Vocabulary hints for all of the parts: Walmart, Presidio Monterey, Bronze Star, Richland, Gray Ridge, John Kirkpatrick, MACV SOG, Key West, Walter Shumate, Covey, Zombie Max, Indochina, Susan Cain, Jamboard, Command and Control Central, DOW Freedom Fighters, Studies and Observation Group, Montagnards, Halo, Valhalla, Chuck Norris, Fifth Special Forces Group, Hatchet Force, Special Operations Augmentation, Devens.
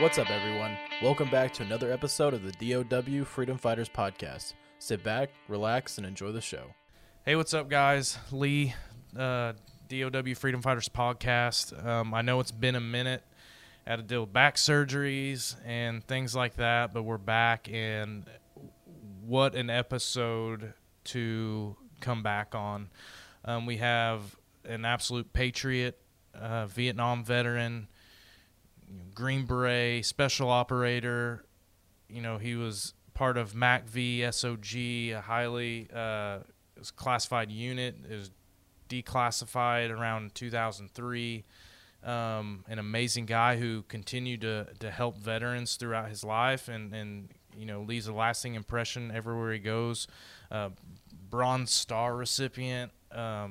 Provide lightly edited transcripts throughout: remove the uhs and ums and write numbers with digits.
What's up, everyone? Welcome back to another episode of the DOW Freedom Fighters podcast. Sit back, relax, and enjoy the show. Hey, what's up, guys? Lee, DOW Freedom Fighters podcast. I know it's been a minute. I had to deal with back surgeries and things like that, but we're back, and what an episode to come back on. We have an absolute patriot, Vietnam veteran, Green Beret, special operator. You know, he was part of MACV SOG, a highly classified unit. It was declassified around 2003. An amazing guy who continued to help veterans throughout his life and you know, leaves a lasting impression everywhere he goes. Bronze Star recipient, Paul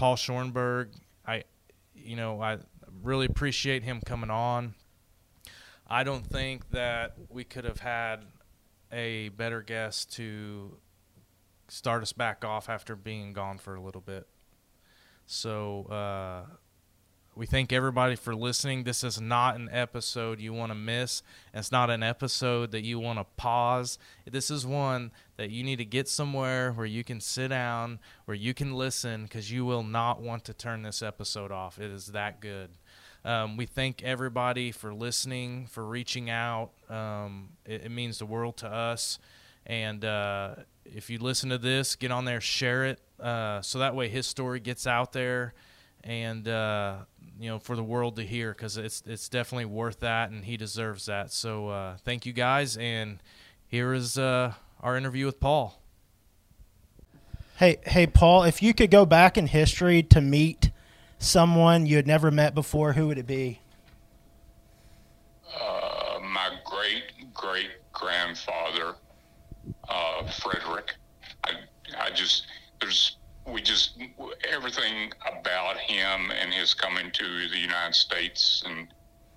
Schornberg. I really appreciate him coming on. I don't think that we could have had a better guest to start us back off after being gone for a little bit. So we thank everybody for listening. This is not an episode you want to miss. It's not an episode that you want to pause. This is one that you need to get somewhere where you can sit down, where you can listen, because you will not want to turn this episode off. It is that good. We thank everybody for listening, for reaching out. It means the world to us. And if you listen to this, get on there, share it, so that way his story gets out there and, you know, for the world to hear, because it's definitely worth that, and he deserves that. So thank you, guys, and here is our interview with Paul. Hey, Paul, if you could go back in history to meet someone you had never met before, who would it be? My great-great-grandfather, Frederick. Everything about him and his coming to the United States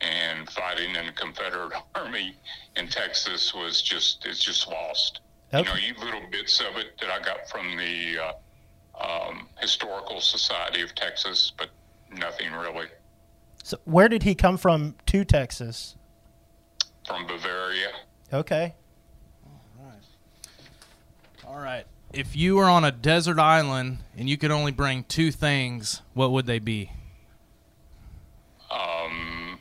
and fighting in the Confederate Army in Texas was just lost. Okay. You know, little bits of it that I got from the Historical Society of Texas, but nothing really. So where did he come from to Texas? From Bavaria. Okay. All right. If you were on a desert island and you could only bring two things, what would they be? A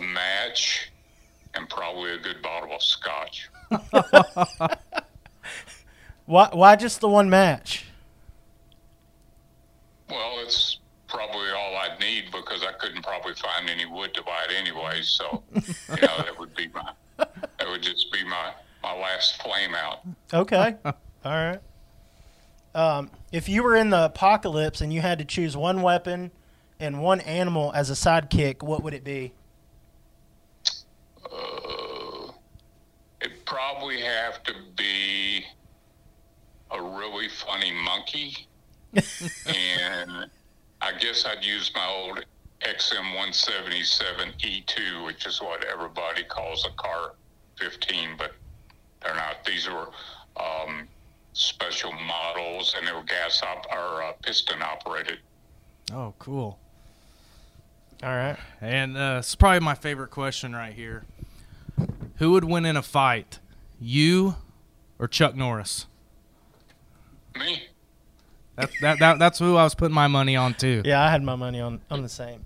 match and probably a good bottle of scotch. Why just the one match? Well, it's probably all I'd need because I couldn't probably find any wood to buy it anyway. So, that would just be my last flame out. Okay. All right. If you were in the apocalypse and you had to choose one weapon and one animal as a sidekick, what would it be? It'd probably have to be a really funny monkey. And I guess I'd use my old XM 177 e2, which is what everybody calls a car 15, but they're not. These were special models, and they were piston operated. Oh, cool. All right. And it's probably my favorite question right here. Who would win in a fight, you or Chuck Norris? Me. That's who I was putting my money on, too. Yeah, I had my money on the same.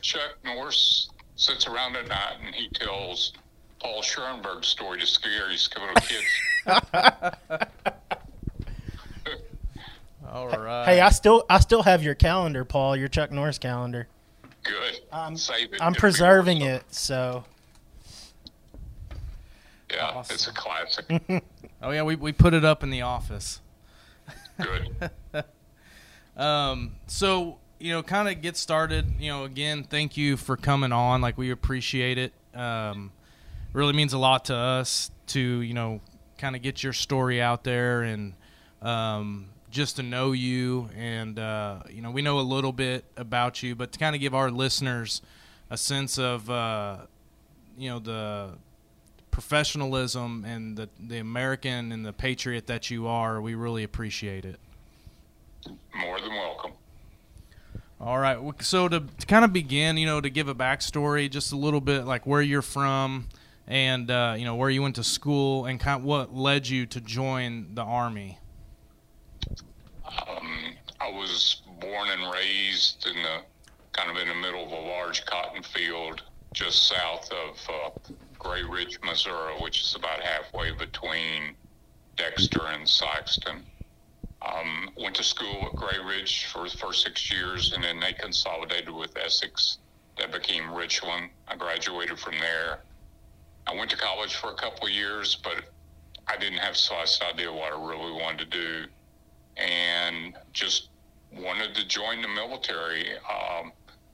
Chuck Norris sits around at night, and he tells Paul Schoenberg's story to scare his kids. All right. Hey, I still have your calendar, Paul. Your Chuck Norris calendar. Good. Save it. I'm preserving it. So. Yeah, awesome. It's a classic. Oh yeah, we put it up in the office. Good. So kind of get started. Again, thank you for coming on. We appreciate it. Really means a lot to us to kind of get your story out there, and just to know you, and we know a little bit about you, but to kind of give our listeners a sense of the professionalism and the American and the patriot that you are, we really appreciate it. More than welcome. All right. So to kind of begin, you know, to give a backstory, just a little bit, like where you're from and, you know, where you went to school and kind of what led you to join the Army. I was born and raised in the kind of in the middle of a large cotton field just south of Gray Ridge, Missouri, which is about halfway between Dexter and Saxton. Went to school at Gray Ridge for the first 6 years, and then they consolidated with Essex. That became Richland. I graduated from there. I went to college for a couple of years, but I didn't have the slightest idea what I really wanted to do, and just wanted to join the military. I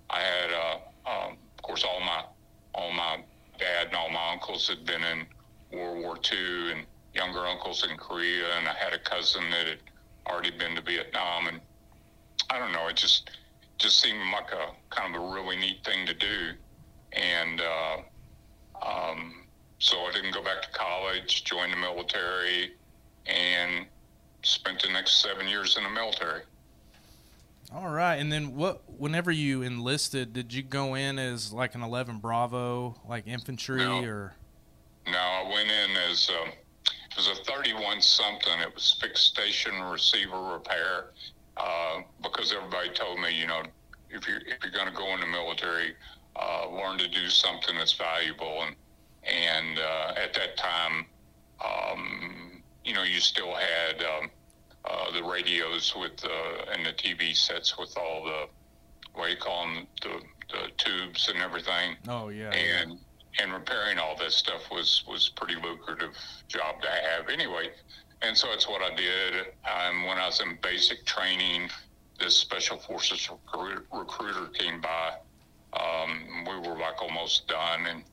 had, of course, all my dad and all my uncles had been in World War II, and younger uncles in Korea, and I had a cousin that had already been to Vietnam, and I don't know, it just seemed like a kind of a really neat thing to do, and so I didn't go back to college, joined the military, and spent the next 7 years in the military. All right, and then what? Whenever you enlisted, did you go in as like an 11 Bravo, like infantry, no, or? No, I went in as it was a 31-something. It was fixed station receiver repair, because everybody told me, you know, if you're going to go in the military, learn to do something that's valuable, and at that time, you know, you still had the radios with and the TV sets with all the, what do you call them, the tubes and everything. Oh yeah. And repairing all this stuff was pretty lucrative job to have anyway. And so that's what I did. When I was in basic training, this Special Forces recruiter came by. We were like almost done. And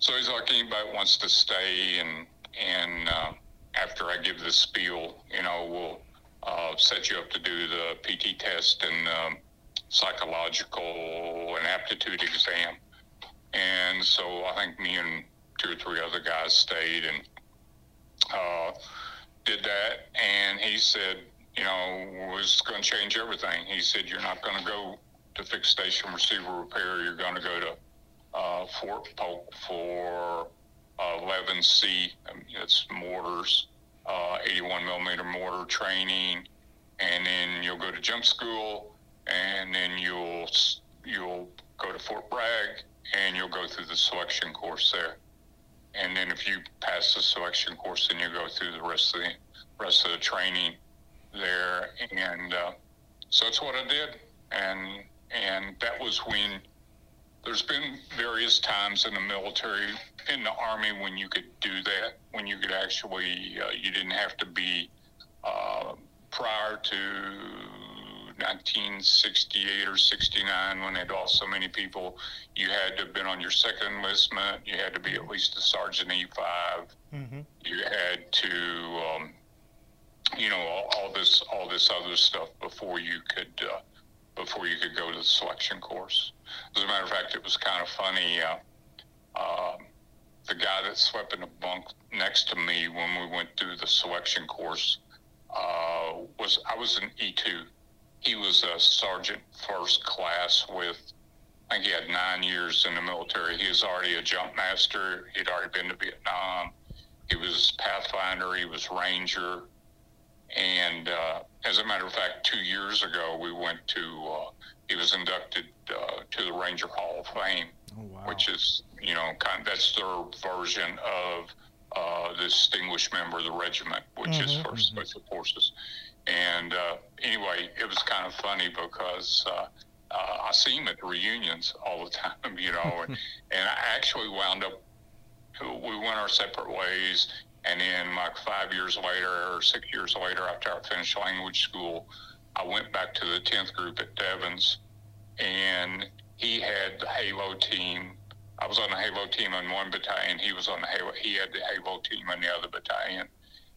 so he's like, anybody wants to stay, and after I give the spiel, you know, we'll set you up to do the PT test and psychological and aptitude exam. And so I think me and two or three other guys stayed and did that. And he said, you know, was going to change everything. He said, you're not going to go to fixed station receiver repair. You're going to go to Fort Polk for 11C. I mean, it's mortars, 81 millimeter mortar training. And then you'll go to jump school, and then you'll go to Fort Bragg, and you'll go through the selection course there. And then if you pass the selection course, then you go through the rest of the training there. And so that's what I did. And that was when there's been various times in the military, in the Army, when you could do that, when you could actually, you didn't have to be, prior to 1968 or 69, when they'd lost so many people, you had to have been on your second enlistment. You had to be at least a Sergeant E5. Mm-hmm. You had to, you know, all this other stuff before you could go to the selection course. As a matter of fact, it was kind of funny. The guy that slept in the bunk next to me when we went through the selection course was an E2. He was a sergeant first class with, I think he had 9 years in the military. He was already a jump master. He'd already been to Vietnam. He was Pathfinder. He was Ranger. And as a matter of fact, 2 years ago, we went to, he was inducted to the Ranger Hall of Fame, oh, wow, which is, you know, kind of, that's their version of the distinguished member of the regiment, which mm-hmm, is First mm-hmm. Special Forces. And anyway, it was kind of funny because I see him at the reunions all the time, you know, and I actually wound up, we went our separate ways. And then like 5 years later or 6 years later, after I finished language school, I went back to the 10th group at Devens, and he had the Halo team. I was on the Halo team in one battalion. He was on the Halo, he had the Halo team in the other battalion.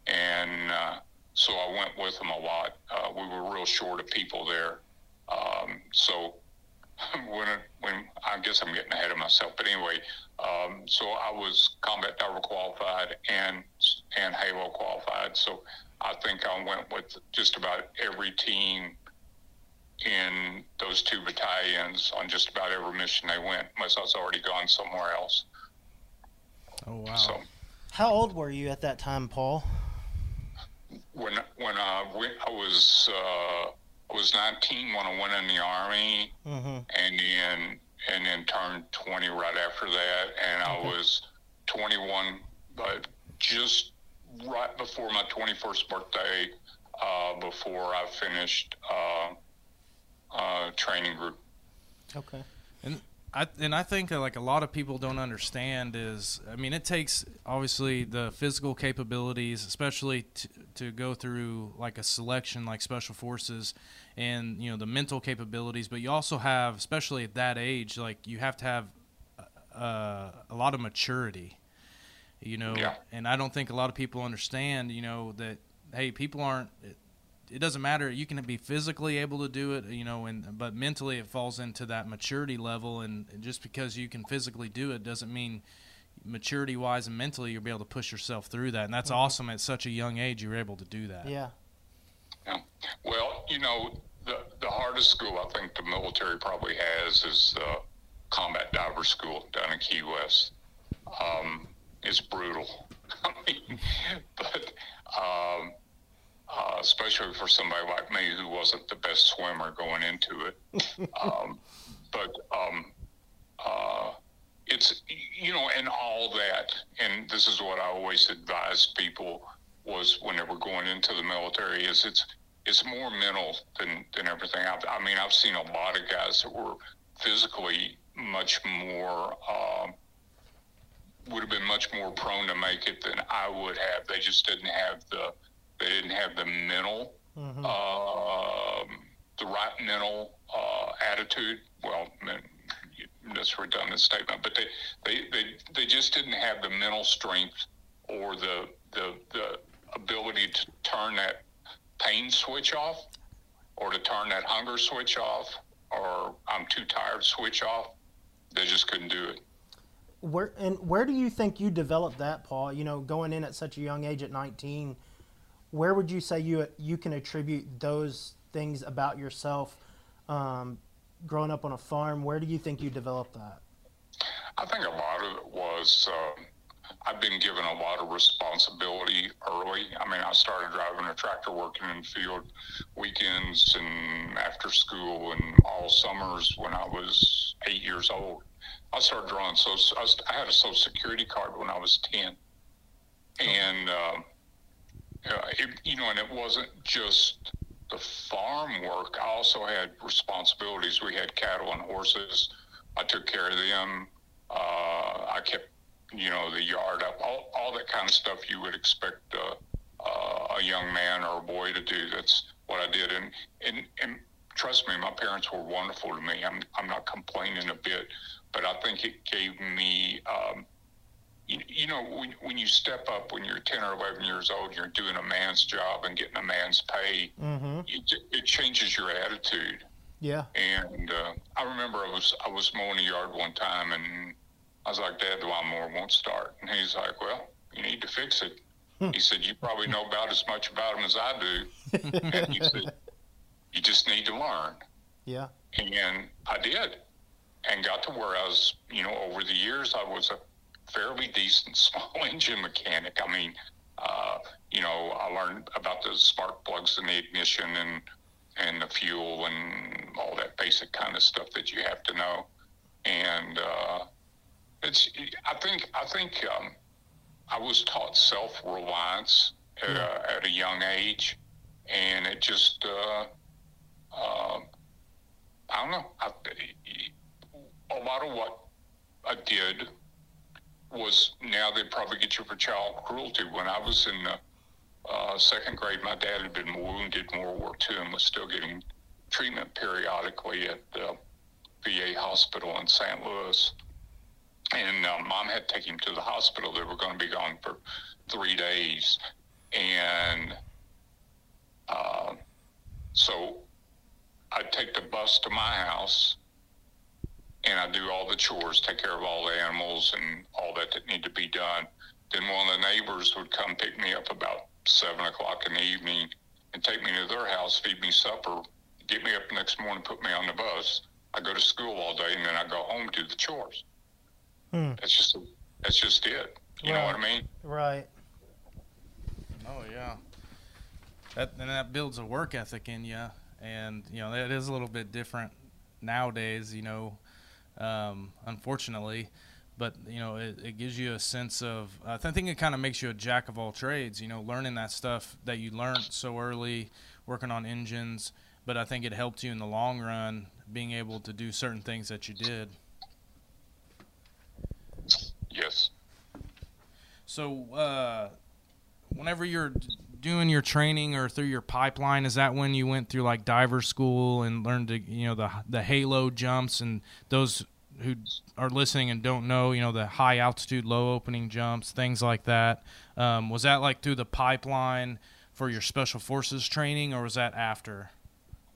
And, so I went with them a lot. We were real short of people there. So when I guess I'm getting ahead of myself, but anyway, so I was combat diver qualified and Halo qualified. So I think I went with just about every team in those two battalions on just about every mission they went, unless I was already gone somewhere else. Oh, wow. So, how old were you at that time, Paul? When I was 19 when I went in the Army, mm-hmm. and then turned 20 right after that, and mm-hmm. I was 21, but just right before my 21st birthday, before I finished training group. Okay. And I think that, like, a lot of people don't understand is, I mean, it takes obviously the physical capabilities, especially to go through like a selection like Special Forces, and, you know, the mental capabilities, but you also have, especially at that age, like, you have to have a lot of maturity, you know. Yeah. And I don't think a lot of people understand, you know, that, hey, people aren't, it doesn't matter. You can be physically able to do it, you know, but mentally it falls into that maturity level. And just because you can physically do it doesn't mean maturity-wise and mentally you'll be able to push yourself through that. And that's mm-hmm. awesome. At such a young age, you were able to do that. Yeah. Yeah. Well, you know, the hardest school I think the military probably has is the combat diver school down in Key West. It's brutal. I mean, but. Especially for somebody like me who wasn't the best swimmer going into it. But it's, you know, and all that, and this is what I always advised people was when they were going into the military, is it's more mental than everything. I've seen a lot of guys that were physically much more, would have been much more prone to make it than I would have. They just didn't have the mental, mm-hmm. The right mental attitude. Well, that's a redundant statement, but they just didn't have the mental strength or the ability to turn that pain switch off, or to turn that hunger switch off, or I'm too tired switch off. They just couldn't do it. Where do you think you developed that, Paul? You know, going in at such a young age at 19. Where would you say you can attribute those things about yourself, growing up on a farm? Where do you think you developed that? I think a lot of it was I've been given a lot of responsibility early. I mean, I started driving a tractor, working in the field weekends and after school and all summers when I was 8 years old. I started drawing. So I had a Social Security card when I was 10, and. And it wasn't just the farm work. I also had responsibilities. We had cattle and horses. I took care of them. I kept, the yard up. All that kind of stuff you would expect a young man or a boy to do. That's what I did. And trust me, my parents were wonderful to me. I'm not complaining a bit, but I think it gave me. When you step up, when you're 10 or 11 years old, you're doing a man's job and getting a man's pay, mm-hmm. it changes your attitude. Yeah. And I remember I was mowing the yard one time, and I was like, Dad, the lawnmower won't start. And he's like, well, you need to fix it. He said, you probably know about as much about them as I do. And he said, you just need to learn. Yeah. And I did, and got to where I was, over the years, I was a fairly decent small engine mechanic. I mean, I learned about the spark plugs and the ignition and the fuel and all that basic kind of stuff that you have to know. And I think I was taught self-reliance at a young age, and it just I don't know. A lot of what I did. Was now they probably get you for child cruelty. When I was in the second grade, my dad had been wounded in World War II and was still getting treatment periodically at the VA hospital in St. Louis. And Mom had to take him to the hospital. They were going to be gone for 3 days. And so I'd take the bus to my house, and I do all the chores, take care of all the animals and all that need to be done. Then one of the neighbors would come pick me up about 7 o'clock in the evening and take me to their house, feed me supper, get me up the next morning, put me on the bus. I go to school all day, and then I go home to do the chores. Hmm. That's just it. You know what I mean? Right. Oh, yeah. That builds a work ethic in you. And, you know, that is a little bit different nowadays, you know, unfortunately. But, you know, it gives you a sense of I think it kind of makes you a jack of all trades, you know, learning that stuff that you learned so early, working on engines. But I think it helped you in the long run being able to do certain things that you did. Yes. So whenever you're doing your training or through your pipeline, is that when you went through like diver school and learned to, you know, the Halo jumps, and those who are listening and don't know, you know, the high altitude, low opening jumps, things like that. Was that like through the pipeline for your special forces training, or was that after?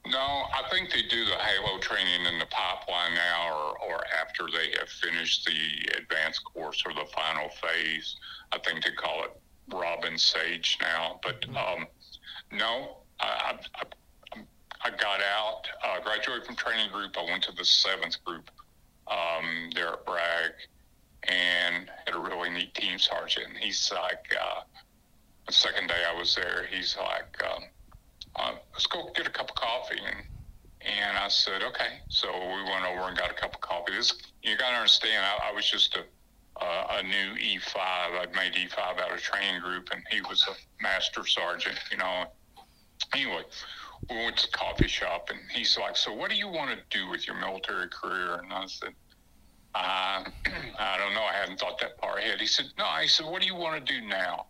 No, I think they do the Halo training in the pipeline now, or after they have finished the advanced course or the final phase. I think they call it Robin Sage now. But no, I got out, graduated from training group. I went to the 7th group there at Bragg, and had a really neat team sergeant. And he's like, the second day I was there, he's like, let's go get a cup of coffee. And I said, okay. So we went over and got a cup of coffee. You got to understand, I was just a new E5. I'd made E5 out of training group, and he was a master sergeant, you know. Anyway, we went to the coffee shop, and he's like, so what do you want to do with your military career? And I said, I don't know. I hadn't thought that far ahead. He said, no. He said, what do you want to do now?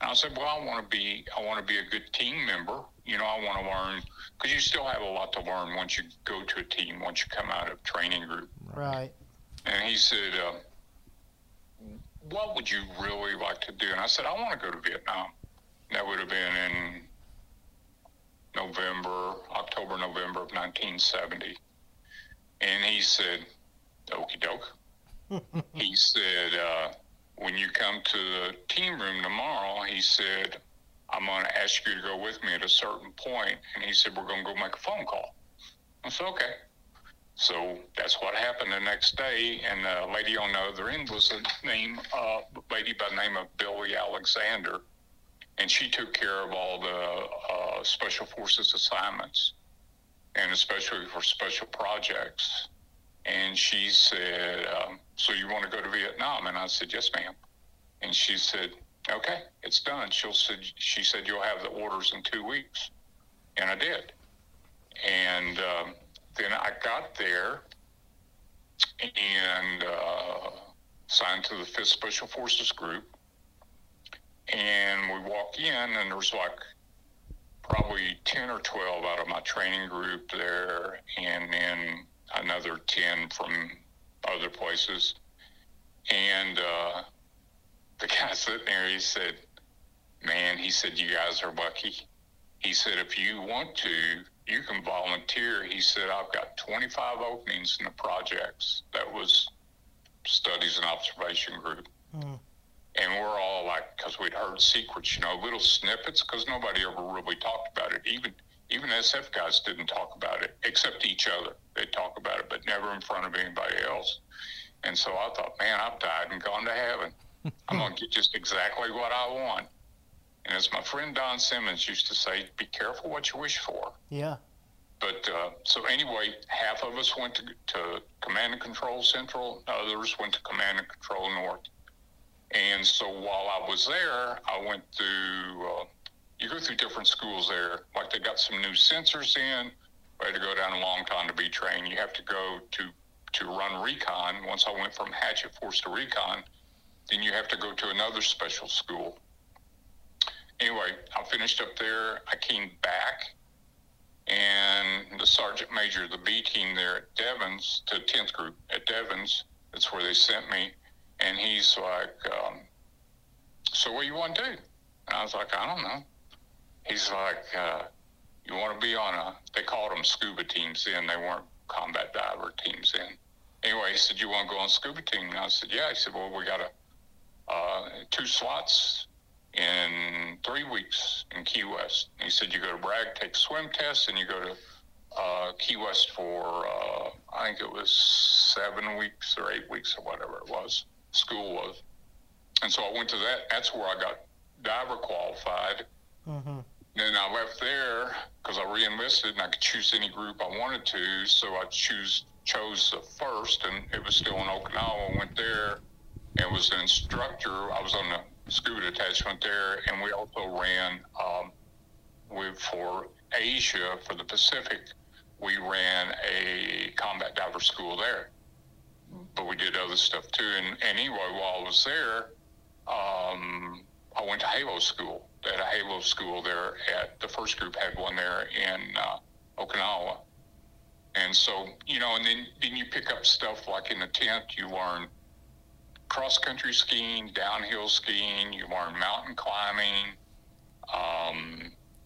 And I said, well, I want to be a good team member. You know, I want to learn, because you still have a lot to learn once you go to a team, once you come out of training group. Right. And he said, what would you really like to do? And I said, I want to go to Vietnam. And that would have been in October, November of 1970. And he said, okie doke. He said, when you come to the team room tomorrow, he said, I'm going to ask you to go with me at a certain point. And he said, we're going to go make a phone call. I said, okay. So that's what happened the next day. And the lady on the other end was a lady by the name of Billy Alexander. And she took care of all the special forces assignments, and especially for special projects. And she said, so you want to go to Vietnam? And I said, yes, ma'am. And she said, okay, it's done. She said, you'll have the orders in 2 weeks. And I did. And then I got there and signed to the 5th Special Forces Group. And we walk in, and there was like probably 10 or 12 out of my training group there, and then another 10 from other places. And the guy sitting there, he said, man, he said, you guys are lucky. He said, if you want to, you can volunteer. He said, I've got 25 openings in the projects. That was studies and observation group. Mm. And we're all like, because we'd heard secrets, you know, little snippets, because nobody ever really talked about it. Even SF guys didn't talk about it, except each other. They'd talk about it, but never in front of anybody else. And so I thought, man, I've died and gone to heaven. I'm going to get just exactly what I want. And as my friend Don Simmons used to say, be careful what you wish for. Yeah. But so anyway, half of us went to Command and Control Central. Others went to Command and Control North. And so while I was there, I went through, you go through different schools there. Like they got some new sensors in, I had to go down a long time to be trained. You have to go to run recon. Once I went from Hatchet Force to recon, then you have to go to another special school. Anyway, I finished up there. I came back, and the Sergeant Major of the B team there at Devens, the 10th group at Devens, that's where they sent me. And he's like, so what do you want to do? And I was like, I don't know. He's like, you want to be on they called them scuba teams then. They weren't combat diver teams then. Anyway, he said, you want to go on scuba team? And I said, yeah. He said, well, we got 2 slots in 3 weeks in Key West. And he said, you go to Bragg, take swim tests, and you go to Key West for, I think it was 7 weeks or 8 weeks or whatever it was, school was. And so I went to that. That's where I got diver qualified. Mm-hmm. Then I left there because I re-enlisted and I could choose any group I wanted to. So I chose the first, and it was still in Okinawa. I went there and was an instructor. I was on the scuba detachment there, and we also ran for Asia, for the Pacific. We ran a combat diver school there, but we did other stuff too. And anyway, while I was there, I went to Halo school. They had a Halo school there at the first group had one there in Okinawa. And so, you know, and then you pick up stuff like in the tent, you learn cross-country skiing, downhill skiing, you learn mountain climbing,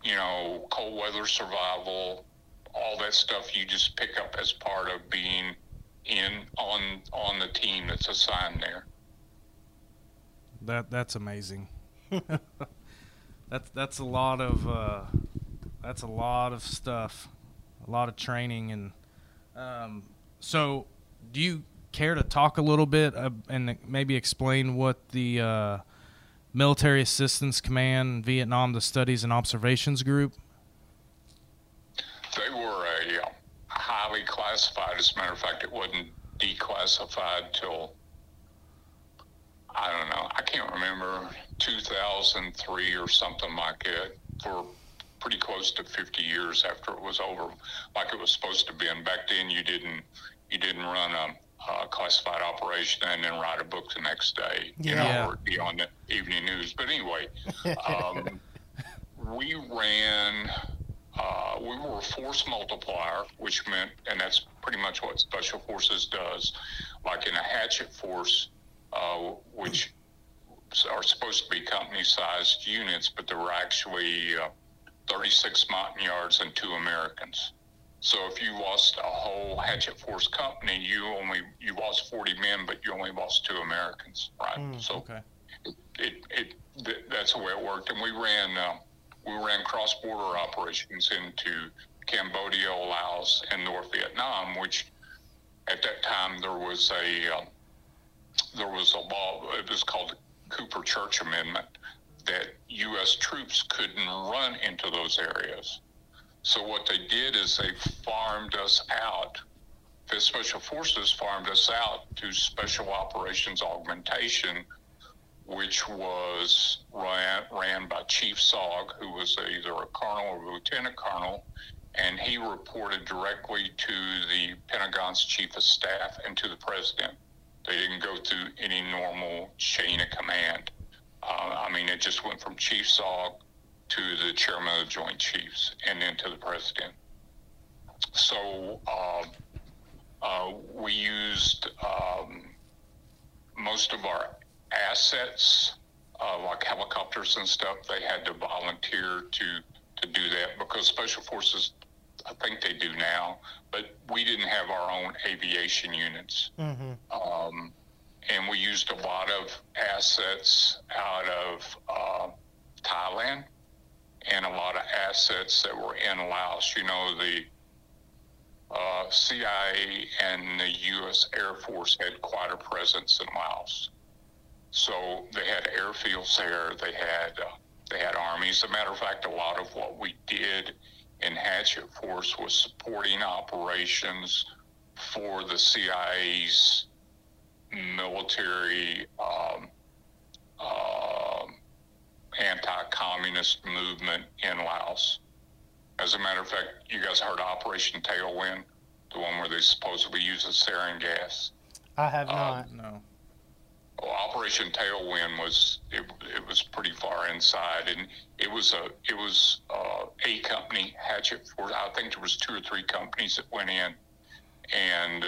you know, cold weather survival, all that stuff you just pick up as part of being on the team that's assigned there. That's amazing. That's a lot of stuff. A lot of training. And so do you care to talk a little bit and maybe explain what the Military Assistance Command Vietnam, the Studies and Observations Group? They were a highly classified. As a matter of fact, it wasn't declassified till, I don't know, I can't remember, 2003 or something like it, for pretty close to 50 years after it was over, like it was supposed to be. And back then you didn't run a classified operation and then write a book the next day, you know, or be on the evening news. But anyway, we were a force multiplier, which meant, and that's pretty much what Special Forces does, like in a Hatchet Force, which are supposed to be company-sized units, but there were actually 36 Montagnards and 2 Americans. So if you lost a whole Hatchet Force company, you lost 40 men, but you only lost 2 Americans, right? So okay. That's the way it worked. And we ran cross-border operations into Cambodia, Laos, and North Vietnam, which at that time there was a law. It was called the Cooper-Church Amendment, that U.S. troops couldn't run into those areas. So what they did is they farmed us out. The Special Forces farmed us out to Special Operations Augmentation, which was ran by Chief Sog, who was either a colonel or lieutenant colonel, and he reported directly to the Pentagon's Chief of Staff and to the President. They didn't go through any normal chain of command. I mean, it just went from Chief Sog to the Chairman of the Joint Chiefs and then to the President. So we used most of our assets, like helicopters and stuff. They had to volunteer to do that, because Special Forces, I think they do now, but we didn't have our own aviation units. Mm-hmm. And we used a lot of assets out of Thailand, and a lot of assets that were in Laos. You know, the CIA and the U.S. Air Force had quite a presence in Laos. So they had airfields there. They had armies. As a matter of fact, a lot of what we did in Hatchet Force was supporting operations for the CIA's military anti-communist movement in Laos. As a matter of fact, you guys heard Operation Tailwind, the one where they supposedly use the sarin gas? I have not. No. Well, Operation Tailwind was it was pretty far inside, and it was a company Hatchet Force. I think there was 2 or 3 companies that went in, and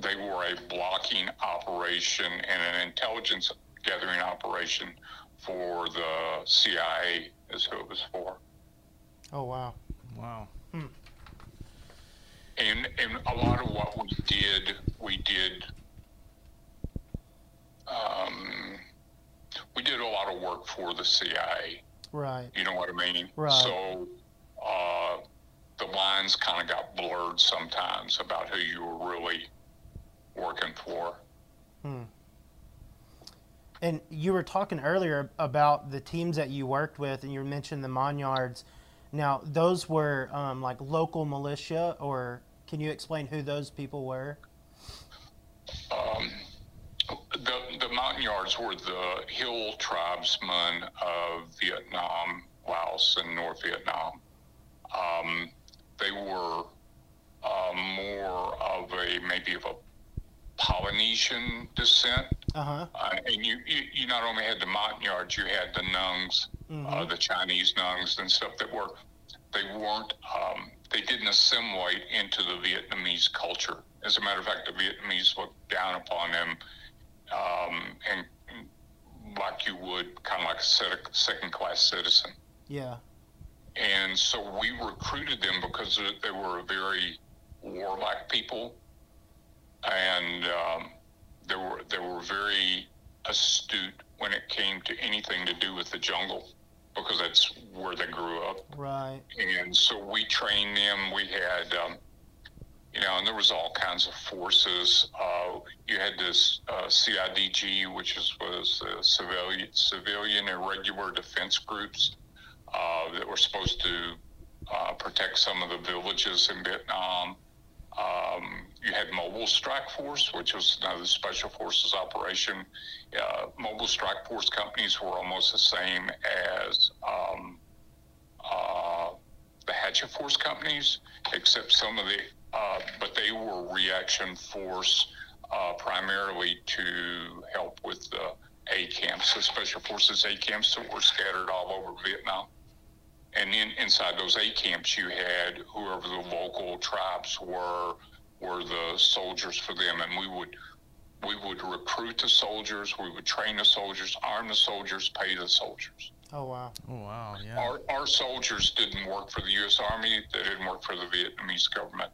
they were a blocking operation and an intelligence gathering operation for the CIA, is who it was for. Oh, wow. Wow. Hmm. And a lot of what we did a lot of work for the CIA. Right. You know what I mean? Right. So the line lines kind of got blurred sometimes about who you were really working for. Hmm. And you were talking earlier about the teams that you worked with, and you mentioned the Montagnards. Now, those were like local militia, or can you explain who those people were? The Montagnards were the hill tribesmen of Vietnam, Laos, and North Vietnam. They were more of a Polynesian descent. Uh-huh. And you not only had the Montagnards, you had the Nungs, mm-hmm. The Chinese Nungs and stuff that were, they didn't assimilate into the Vietnamese culture. As a matter of fact, the Vietnamese looked down upon them, and like you would, kind of like a second-class citizen. Yeah. And so we recruited them because they were a very warlike people, and they were very astute when it came to anything to do with the jungle, because that's where they grew up. Right. And so we trained them. We had, and there was all kinds of forces. You had this CIDG, which was civilian irregular defense groups that were supposed to protect some of the villages in Vietnam. You had Mobile Strike Force, which was another special forces operation. Mobile Strike Force companies were almost the same as the Hatchet Force companies, except some of the, but they were reaction force primarily to help with the A camps, the special forces A camps that were scattered all over Vietnam. And then inside those A camps, you had whoever the local tribes were the soldiers for them, and we would recruit the soldiers, we would train the soldiers, arm the soldiers, pay the soldiers. Oh wow! Oh wow! Yeah. Our soldiers didn't work for the U.S. Army. They didn't work for the Vietnamese government.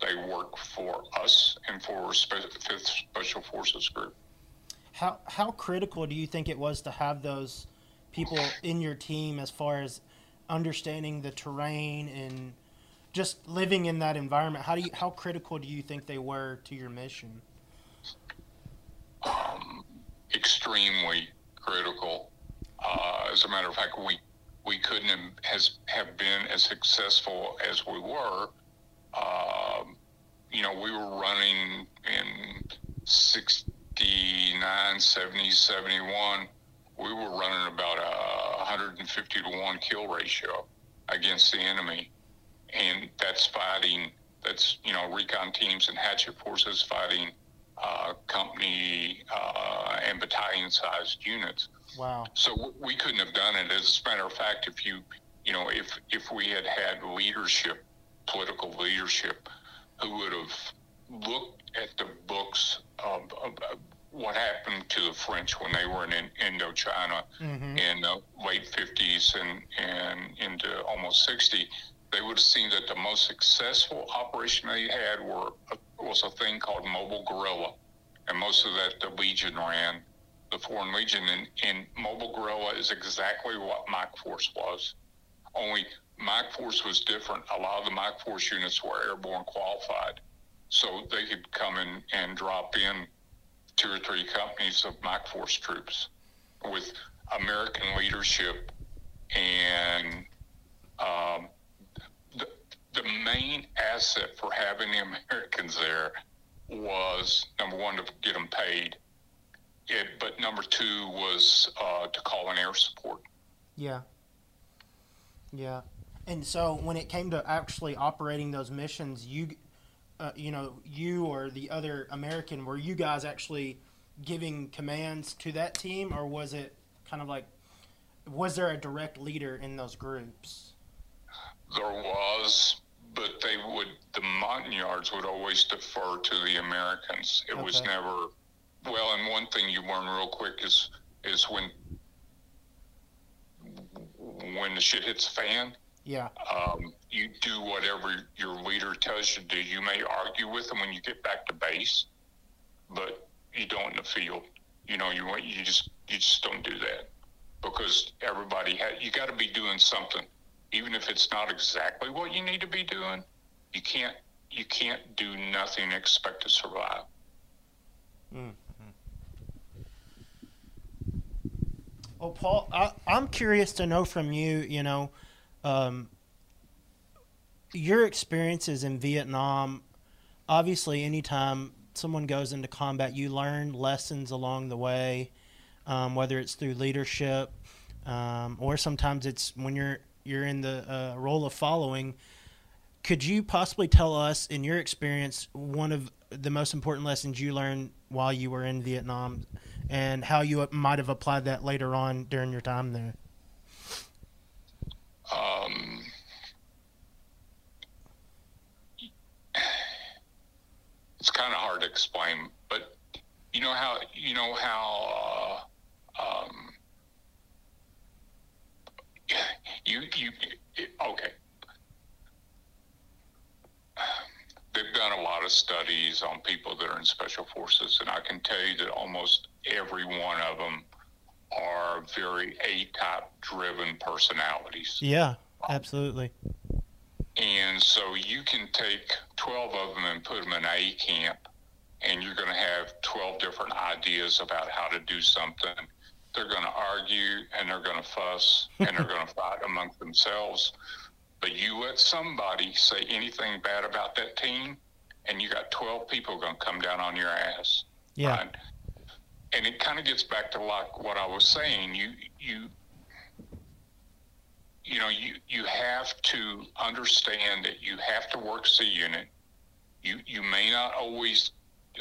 They worked for us and for Fifth Special Forces Group. How critical do you think it was to have those people in your team as far as understanding the terrain and just living in that environment? How critical do you think they were to your mission? Extremely critical. As a matter of fact, we couldn't have been as successful as we were. We were running in 69, 70, 71. We were running about 150-to-1 kill ratio against the enemy. And that's recon teams and hatchet forces fighting company and battalion-sized units. Wow. So we couldn't have done it. As a matter of fact, if we had leadership, political leadership, who would have looked at the books of what happened to the French when they were in Indochina, mm-hmm. in the late 50s and into almost 60, they would have seen that the most successful operation they had was a thing called Mobile Guerrilla. And most of that the Legion ran, the Foreign Legion. And Mobile Guerrilla is exactly what Mike Force was. Only Mike Force was different. A lot of the Mike Force units were airborne qualified. So they could come in and drop in 2 or 3 companies of Mike Force troops with American leadership. And the main asset for having the Americans there was, number one, to get them paid, but number two was to call in air support. Yeah. Yeah. And so when it came to actually operating those missions, you or the other American, were you guys actually giving commands to that team, or was it kind of like, was there a direct leader in those groups? There was, but the Montagnards would always defer to the Americans. It was never, well, and one thing you learn real quick is when the shit hits the fan. Yeah. You do whatever your leader tells you to do. You may argue with them when you get back to base, but you don't in the field. You just don't do that, because everybody you got to be doing something. Even if it's not exactly what you need to be doing, You can't do nothing and expect to survive. Mm-hmm. Well, Paul, I'm curious to know from you, your experiences in Vietnam. Obviously, anytime someone goes into combat, you learn lessons along the way, whether it's through leadership or sometimes it's when you're in the role of following. Could you possibly tell us, in your experience, one of the most important lessons you learned while you were in Vietnam and how you might have applied that later on during your time there? It's kind of hard to explain, but okay. They've done a lot of studies on people that are in special forces, and I can tell you that almost every one of them are very A-type driven personalities. Yeah, absolutely. And so you can take 12 of them and put them in A camp, and you're going to have 12 different ideas about how to do something. They're going to argue, and they're going to fuss, and they're going to fight amongst themselves. But you let somebody say anything bad about that team, and you got 12 people going to come down on your ass. Yeah. Right? And it kind of gets back to like what I was saying. You have to understand that you have to work as a unit. You may not always,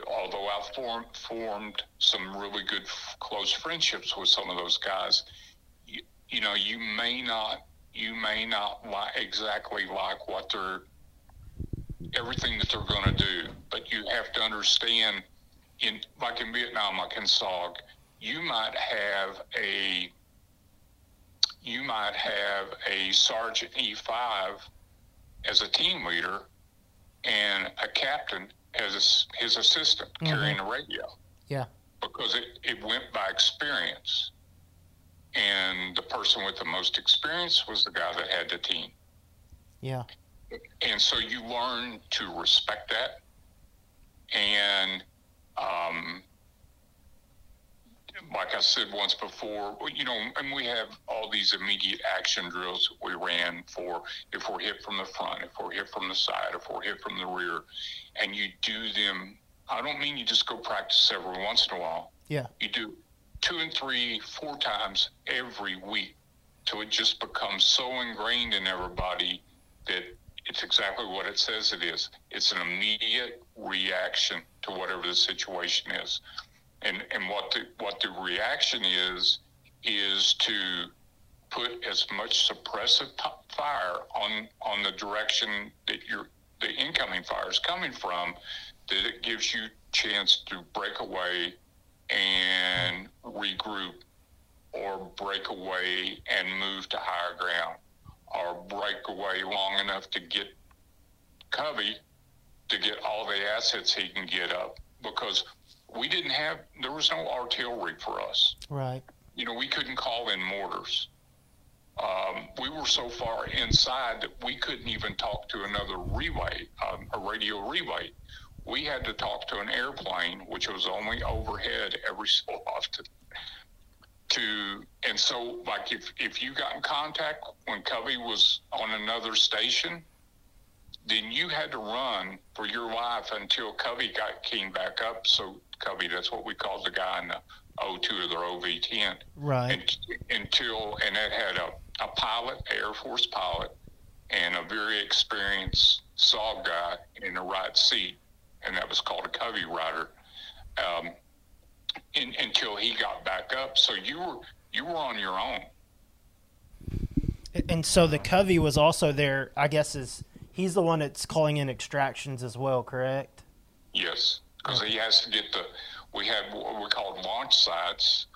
although I formed some really good close friendships with some of those guys. You may not exactly like everything that they're going to do, but you have to understand, in Vietnam, like in SOG, you might have a Sergeant E5 as a team leader and a captain as his assistant, mm-hmm. carrying the radio. Yeah. Because it went by experience. And the person with the most experience was the guy that had the team. Yeah. And so you learn to respect that. And like I said once before, and we have all these immediate action drills that we ran for if we're hit from the front, if we're hit from the side, if we're hit from the rear. And you do them. I don't mean you just go practice every once in a while. Yeah. You do 2 and 3, 4 times every week, till it just becomes so ingrained in everybody that it's exactly what it says it is. It's an immediate reaction to whatever the situation is, and what the reaction is to put as much suppressive fire on the direction that the incoming fire is coming from, that it gives you chance to break away and regroup, or break away and move to higher ground, or break away long enough to get Covey to get all the assets he can get up, because there was no artillery for us. Right. We couldn't call in mortars. We were so far inside that we couldn't even talk to another relay, a radio relay. We had to talk to an airplane, which was only overhead every so often. And so, like, if you got in contact when Covey was on another station, then you had to run for your life until Covey came back up. So Covey, that's what we called the guy in the O2 or the OV-10. Right. And that had a pilot, Air Force pilot, and a very experienced SOG guy in the right seat. And that was called a Covey rider, until he got back up. So you were on your own. And so the Covey was also there, I guess, he's the one that's calling in extractions as well, correct? Yes, because he has to get we had what we called launch sites,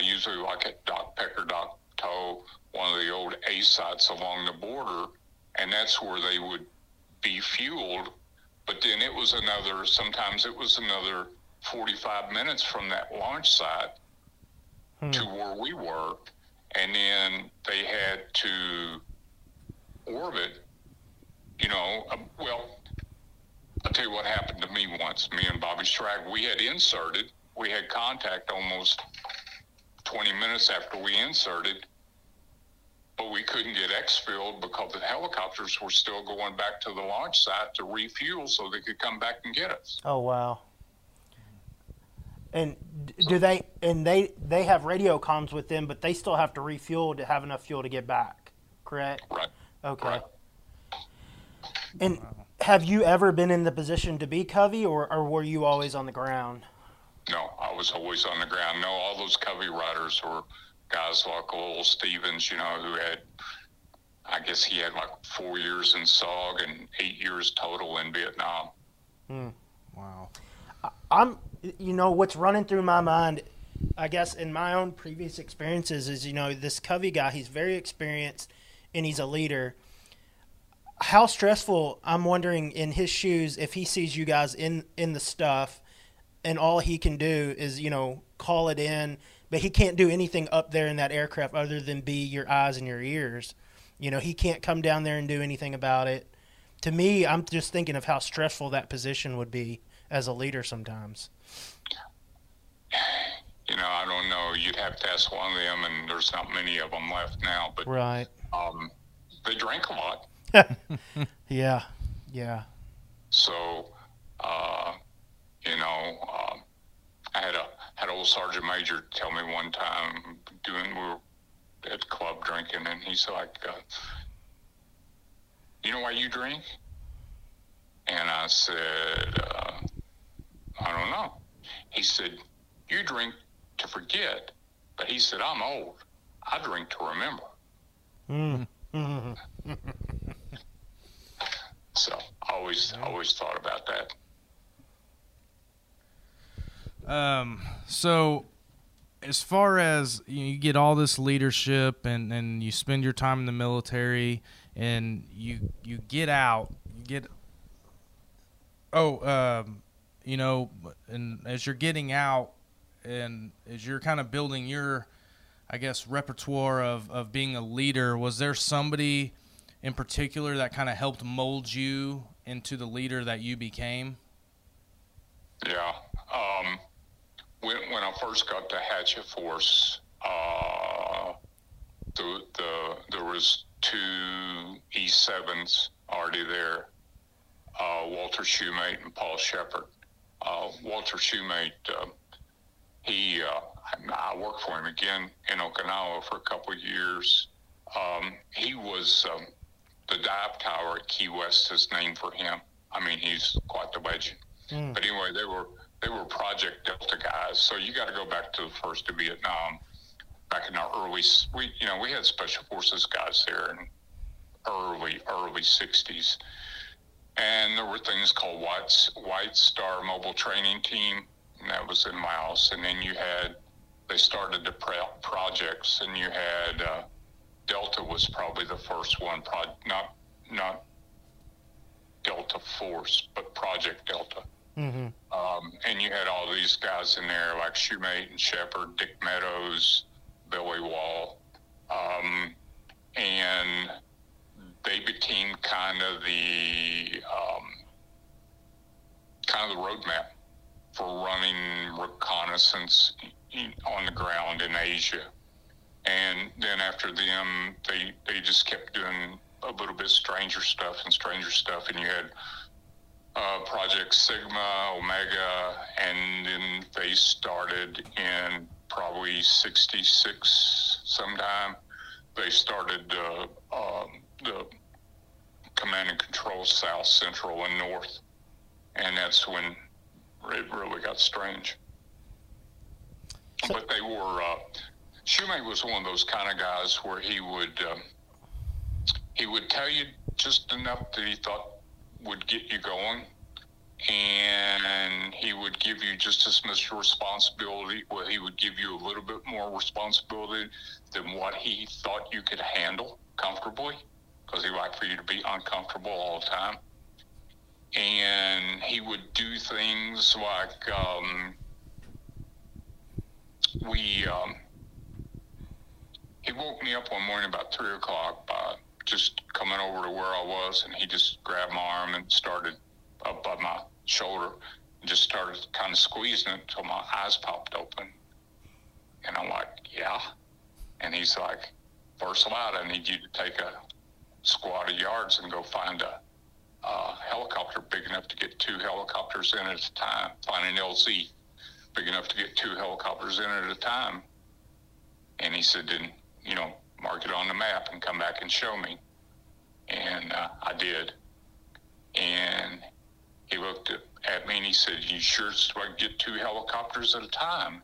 usually like at Doc Pecker, Doc Toe, one of the old A sites along the border, and that's where they would be fueled. But then sometimes it was another 45 minutes from that launch site to where we were. And then they had to orbit, I'll tell you what happened to me once. Me and Bobby Strag, we had inserted. We had contact almost 20 minutes after we inserted, but we couldn't get exfilled because the helicopters were still going back to the launch site to refuel so they could come back and get us. Oh, wow. And do they, and they have radio comms with them, but they still have to refuel to have enough fuel to get back, correct? Right. Okay. Right. And have you ever been in the position to be covey, or were you always on the ground? No, I was always on the ground. No, all those covey riders were guys like Lowell Stevens, you know, who had, I guess he had like 4 years in SOG and 8 years total in Vietnam. Hmm. Wow. I'm, you know, what's running through my mind, I guess, in my own previous experiences is, you know, this covey guy, he's very experienced and he's a leader. How stressful, I'm wondering, in his shoes, if he sees you guys in the stuff, and all he can do is, you know, call it in, but he can't do anything up there in that aircraft other than be your eyes and your ears. You know, he can't come down there and do anything about it. To me, I'm just thinking of how stressful that position would be as a leader sometimes. You know, I don't know. You'd have to ask one of them, and there's not many of them left now. But right. They drank a lot. Yeah, yeah. So, you know, I had an old Sergeant Major tell me one time, we were at club drinking, and he's like, you know why you drink? And I said, I don't know. He said, you drink to forget, but he said, I'm old. I drink to remember. So I always thought about that. So as far as you get all this leadership and you spend your time in the military and you get out, you know, and as you're getting out and as you're kind of building your, I guess, repertoire of being a leader, was there somebody in particular that kind of helped mold you into the leader that you became? Yeah. When I first got to Hatchet Force, there was 2 E7s already there, Walter Shumate and Paul Shepard. Walter Shumate, I worked for him again in Okinawa for a couple of years. He was the dive tower at Key West is named for him. I mean, he's quite the legend. Mm. But anyway, they were Project Delta guys. So you got to go back to the first of Vietnam, back in our early, we had special forces guys there in early 60s. And there were things called White Star Mobile Training Team, and that was in Laos. And then you had, they started the projects, and you had Delta was probably the first one, not Delta Force, but Project Delta. Mm-hmm. And you had all these guys in there like Shumate and Shepard, Dick Meadows, Billy Wall, and they became kind of the roadmap for running reconnaissance on the ground in Asia. And then after them, they just kept doing a little bit stranger stuff, and you had Project Sigma, Omega, and then they started in probably 66 sometime. They started the Command and Control South, Central, and North, and that's when it really got strange. But they were, Shumate was one of those kind of guys where he would tell you just enough that he thought would get you going, and he would give you just as much responsibility. Well, he would give you a little bit more responsibility than what he thought you could handle comfortably, because he liked for you to be uncomfortable all the time. And he would do things like he woke me up one morning about 3 o'clock by just coming over to where I was, and he just grabbed my arm and started up by my shoulder and just started kind of squeezing it until my eyes popped open. And I'm like, yeah. And he's like, first light, I need you to take a squad of yards and go find a helicopter big enough to get two helicopters in at a time, find an LZ big enough to get two helicopters in at a time. And he said, then, you know, mark it on the map and come back and show me. And I did. And he looked at me and he said, you sure so I can get two helicopters at a time?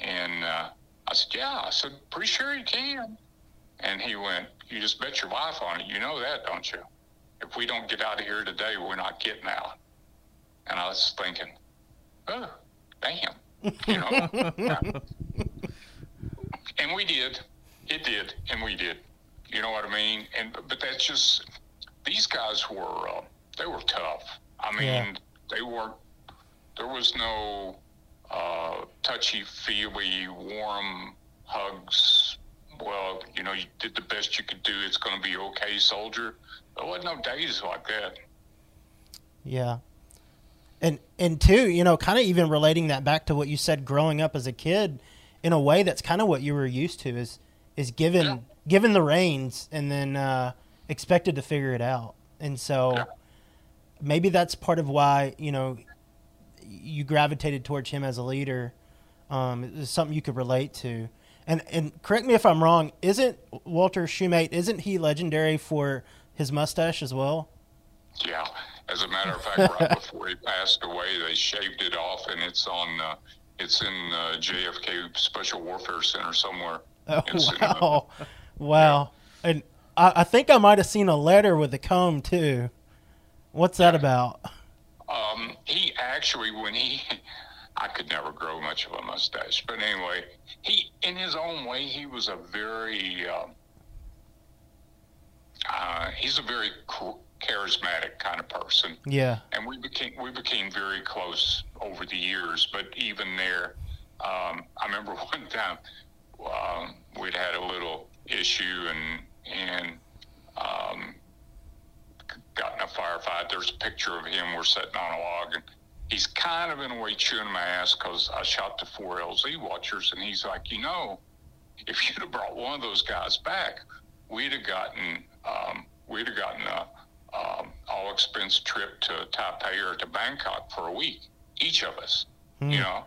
And I said, yeah. I said, pretty sure you can. And he went, you just bet your life on it. You know that, don't you? If we don't get out of here today, we're not getting out. And I was thinking, oh, damn. You know? Yeah. And we did. It did. And we did. You know what I mean? And but that's just, these guys were, they were tough. I mean, yeah. They weren't, there was no touchy-feely, warm hugs. Well, you know, you did the best you could do. It's going to be okay, soldier. There wasn't no days like that. Yeah. And two, you know, kind of even relating that back to what you said growing up as a kid, in a way that's kind of what you were used to is given yeah. given the reins and then expected to figure it out. And so yeah. maybe that's part of why, you know, you gravitated towards him as a leader. It was something you could relate to. And correct me if I'm wrong, isn't Walter Shumate, isn't he legendary for his mustache as well? Yeah. As a matter of fact, right before he passed away, they shaved it off, and it's on, it's in JFK Special Warfare Center somewhere. Oh, wow. Wow. Yeah. And I think I might have seen a letter with a comb, too. What's that about? He actually, when he... I could never grow much of a mustache. But anyway, he, in his own way, he was a very, he's a very charismatic kind of person. Yeah. And we became very close over the years. But even there, I remember one time we'd had a little issue and got in a firefight. There's a picture of him. We're sitting on a log and he's kind of in a way chewing my ass because I shot the four LZ watchers, and he's like, you know, if you'd have brought one of those guys back, we'd have gotten a all expense trip to Taipei or to Bangkok for a week, each of us. Mm. You know,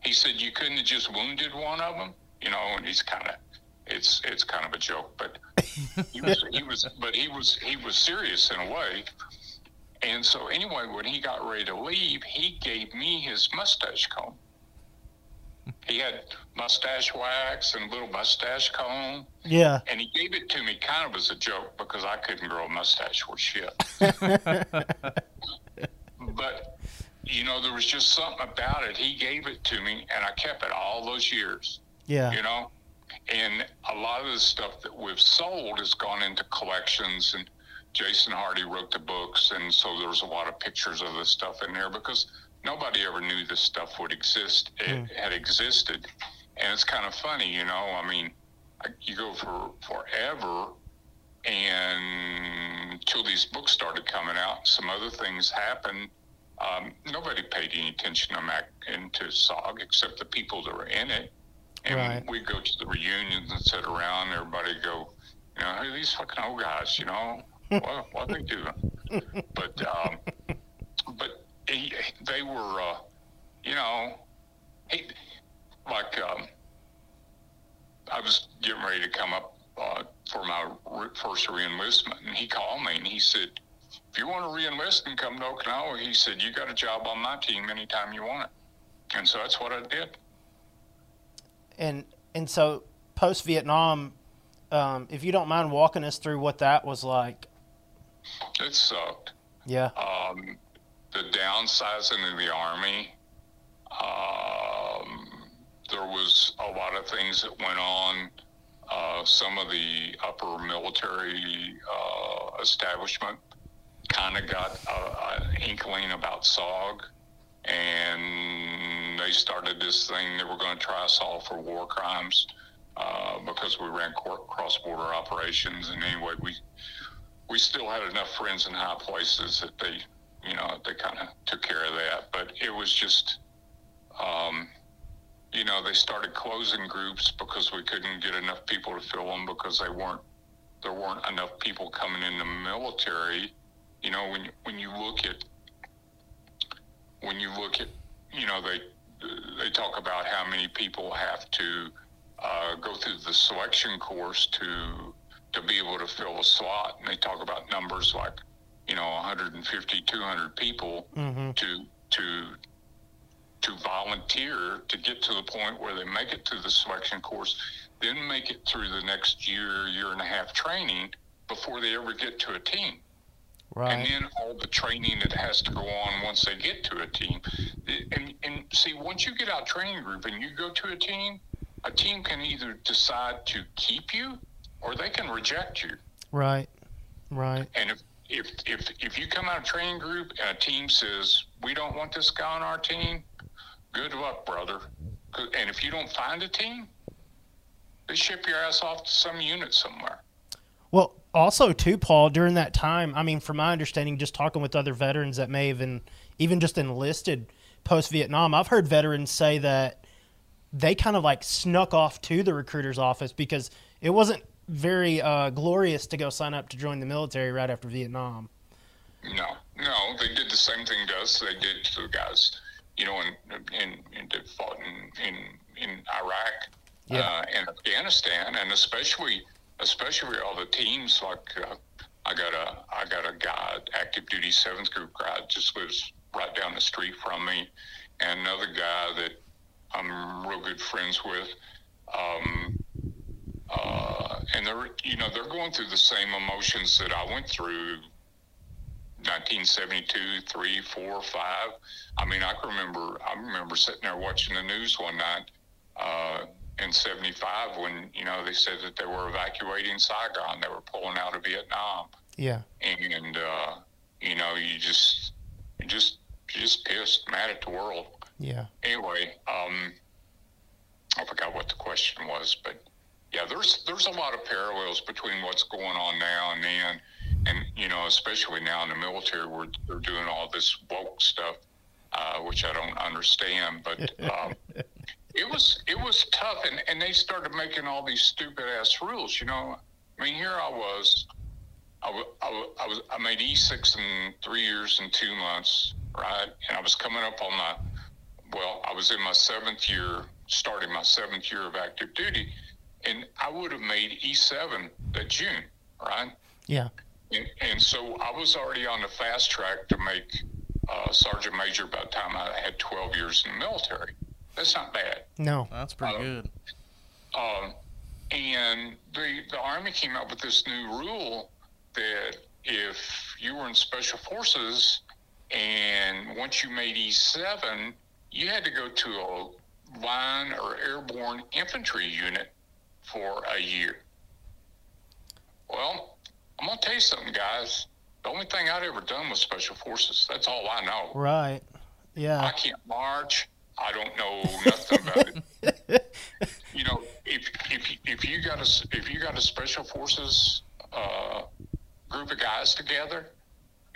he said you couldn't have just wounded one of them, you know, and he's kind of, it's kind of a joke, but he was serious in a way. And so anyway, when he got ready to leave, he gave me his mustache comb. He had mustache wax and a little mustache comb. Yeah. And he gave it to me kind of as a joke because I couldn't grow a mustache for shit. But, you know, there was just something about it. He gave it to me, and I kept it all those years. Yeah. You know? And a lot of the stuff that we've sold has gone into collections, and Jason Hardy wrote the books, and so there was a lot of pictures of this stuff in there because nobody ever knew this stuff would exist. It had existed, and it's kind of funny, you know. I mean, you go for forever, and until these books started coming out, some other things happened. Nobody paid any attention to SOG except the people that were in it, and right. We'd go to the reunions and sit around. Everybody go, you know, hey, these fucking old guys, you know. Well, what they do, but they were, you know, I was getting ready to come up for my first reenlistment, and he called me and he said, "If you want to reenlist and come to Okinawa," he said, "you got a job on my team anytime you want it," and so that's what I did. And so post Vietnam, if you don't mind walking us through what that was like. It sucked. Yeah. The downsizing of the Army. There was a lot of things that went on. Some of the upper military establishment kind of got an inkling about SOG, and they started this thing. They were going to try us all for war crimes because we ran cross-border operations. And anyway, we still had enough friends in high places that they you know, they kind of took care of that. But it was just, you know, they started closing groups because we couldn't get enough people to fill them because they weren't, there weren't enough people coming in the military. You know, when you look at, you know, they talk about how many people have to go through the selection course to be able to fill a slot, and they talk about numbers like, you know, 150, 200 people mm-hmm. to volunteer to get to the point where they make it through the selection course, then make it through the next year and a half training before they ever get to a team. Right. And then all the training that has to go on once they get to a team. And see, once you get out training group and you go to a team can either decide to keep you or they can reject you. Right, right. And if you come out of training group and a team says, we don't want this guy on our team, good luck, brother. And if you don't find a team, they ship your ass off to some unit somewhere. Well, also, too, Paul, during that time, I mean, from my understanding, just talking with other veterans that may have even just enlisted post-Vietnam, I've heard veterans say that they kind of like snuck off to the recruiter's office because it wasn't very glorious to go sign up to join the military right after Vietnam. No, they did the same thing to us. They did to the guys, you know, and they fought in Iraq, and Afghanistan, and especially all the teams. Like I got a guy, active duty 7th group guy, just lives right down the street from me, and another guy that I'm real good friends with. And they're going through the same emotions that I went through 1972, 3, 4, 5. I mean, I remember sitting there watching the news one night in 75 when, you know, they said that they were evacuating Saigon. They were pulling out of Vietnam. Yeah. And you know, you're just pissed, mad at the world. Yeah. Anyway, I forgot what the question was, but yeah, there's a lot of parallels between what's going on now and then, and you know, especially now in the military, where they're doing all this woke stuff, which I don't understand. But it was tough, and they started making all these stupid ass rules. You know, I mean, here I made E6 in 3 years and 2 months, right? And I was coming up on I was in my 7th year, starting my 7th year of active duty. And I would have made E7 that June, right? Yeah. And so I was already on the fast track to make Sergeant Major by the time I had 12 years in the military. That's not bad. No, that's pretty good. And the Army came up with this new rule that if you were in Special Forces and once you made E7, you had to go to a line or airborne infantry unit for a year. Well, I'm going to tell you something, guys. The only thing I'd ever done was Special Forces. That's all I know. Right. Yeah. I can't march. I don't know nothing about it. You know, if you got a Special Forces group of guys together,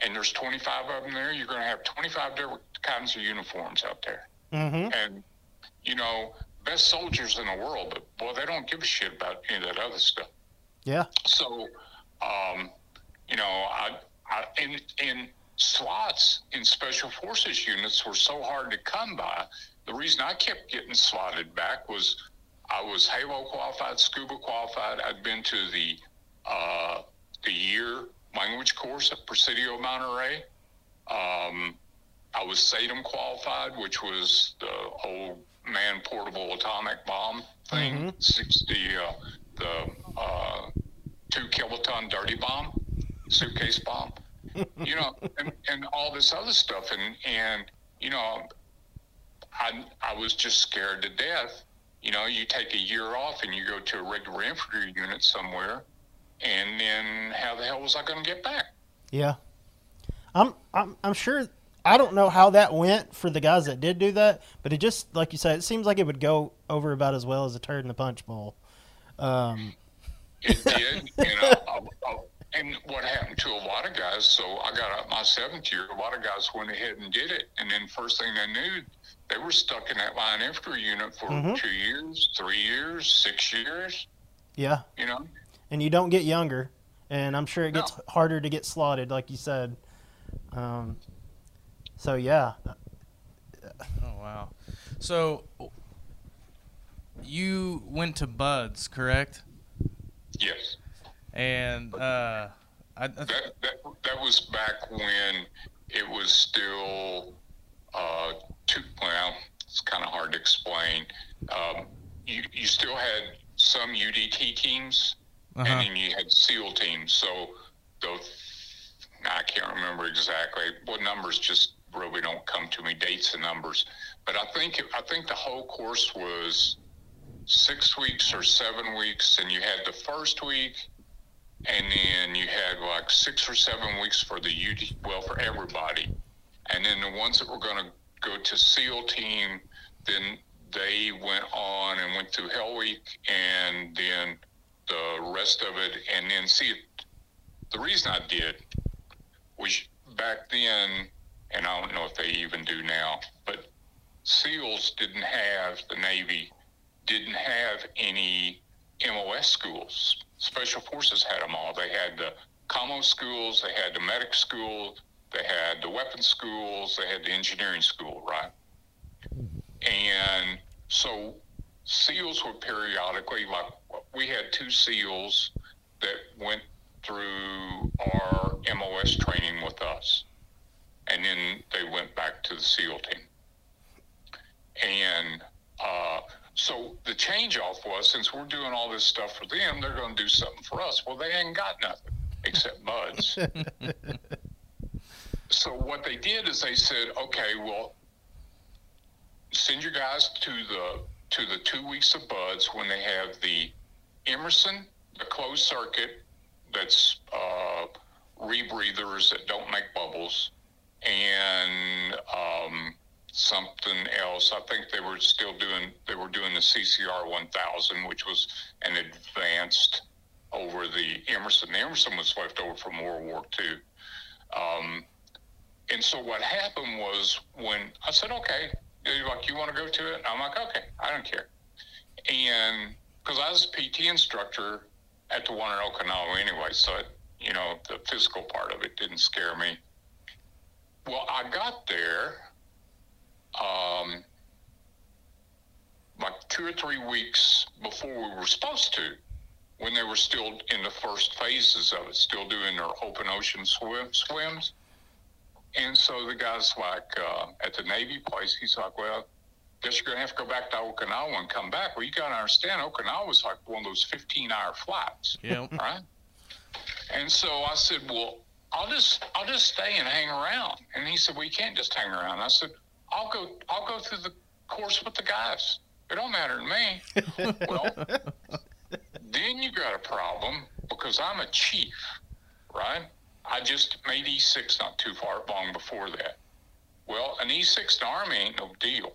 and there's 25 of them there, you're going to have 25 different kinds of uniforms out there. Mm-hmm. And you know, best soldiers in the world, but boy, they don't give a shit about any of that other stuff. Yeah. So, you know, I slots in Special Forces units were so hard to come by. The reason I kept getting slotted back was I was Halo qualified, scuba qualified. I'd been to the year language course at Presidio Monterey. I was SATAM qualified, which was the old man portable atomic bomb thing, mm-hmm. 60 the 2 kiloton dirty bomb, suitcase bomb, you know, and all this other stuff, and you know, I was just scared to death. You know, you take a year off and you go to a regular infantry unit somewhere, and then how the hell was I going to get back? Yeah, I'm sure. I don't know how that went for the guys that did do that, but it just, like you said, it seems like it would go over about as well as a turd in the punch bowl. It did, you know, And what happened to a lot of guys, so I got up my seventh year, a lot of guys went ahead and did it. And then first thing they knew, they were stuck in that line infantry unit for 2 years, 3 years, 6 years. Yeah. You know? And you don't get younger. And I'm sure it gets harder to get slotted, like you said. So, yeah. Oh, wow. So, you went to Bud's, correct? Yes. And that was back when it was still well, it's kind of hard to explain. You still had some UDT teams, and then you had SEAL teams. So I can't remember exactly what numbers, just really don't come to me, dates and numbers. But I think the whole course was 6 weeks or 7 weeks, and you had the first week. And then you had like 6 or 7 weeks for the for everybody. And then the ones that were going to go to SEAL team, then they went on and went through Hell Week and then the rest of it. And then, see, the reason I did was back then, and I don't know if they even do now, but SEALs the Navy didn't have any MOS schools. Special Forces had them all. They had the commo schools, they had the medic school, they had the weapons schools, they had the engineering school, right? And so SEALs were periodically, like we had 2 SEALs that went through our MOS training with us. And then they went back to the SEAL team. And so the change-off was, since we're doing all this stuff for them, they're going to do something for us. Well, they ain't got nothing except Bud's. So what they did is they said, okay, well, send your guys to the 2 weeks of Bud's when they have the Emerson, the closed circuit, that's rebreathers that don't make bubbles, and something else. I think they were doing the CCR 1000, which was an advanced over the Emerson. The Emerson was left over from World War II. And so what happened was, when I said, okay, they're like, you want to go to it? And I'm like, okay, I don't care. And because I was a PT instructor at the one in Okinawa anyway, so the physical part of it didn't scare me. Well, I got there, like 2 or 3 weeks before we were supposed to, when they were still in the first phases of it, still doing their open ocean swims. And so the guy's like, at the Navy place, he's like, well, guess you're going to have to go back to Okinawa and come back. Well, you got to understand, Okinawa's like one of those 15-hour flights, right? And so I said, well, I'll just stay and hang around. And he said, well, you can't just hang around. I said, I'll go through the course with the guys. It don't matter to me. Well, then you got a problem, because I'm a chief, right? I just made E6 not too far long before that. Well, an E6 in the Army ain't no deal.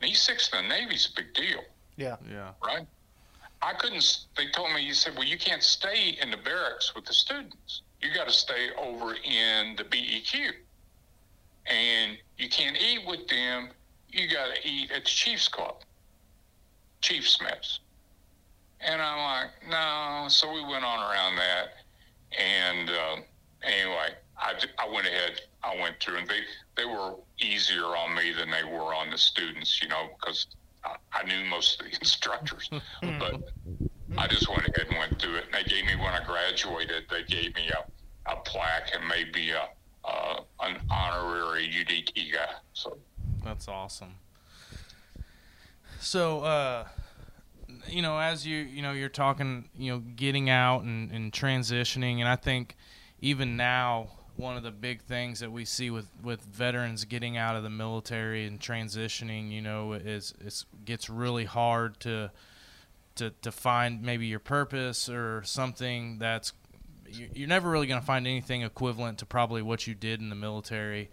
An E6 in the Navy's a big deal. Yeah. Right? They told me, you said, well, you can't stay in the barracks with the students. You got to stay over in the BEQ. And you can't eat with them. You got to eat at the Chiefs Club, Chiefs Mess. And I'm like, no. So we went on around that. And anyway, I went ahead. I went through, and they were easier on me than they were on the students, because I knew most of the instructors. But I just went ahead and went through it. And they gave me, when I graduated, they gave me a plaque and maybe an honorary UDT guy. So that's awesome. So, as you're talking, getting out and transitioning, and I think even now one of the big things that we see with veterans getting out of the military and transitioning, is gets really hard to find maybe your purpose or something that's. You're never really going to find anything equivalent to probably what you did in the military,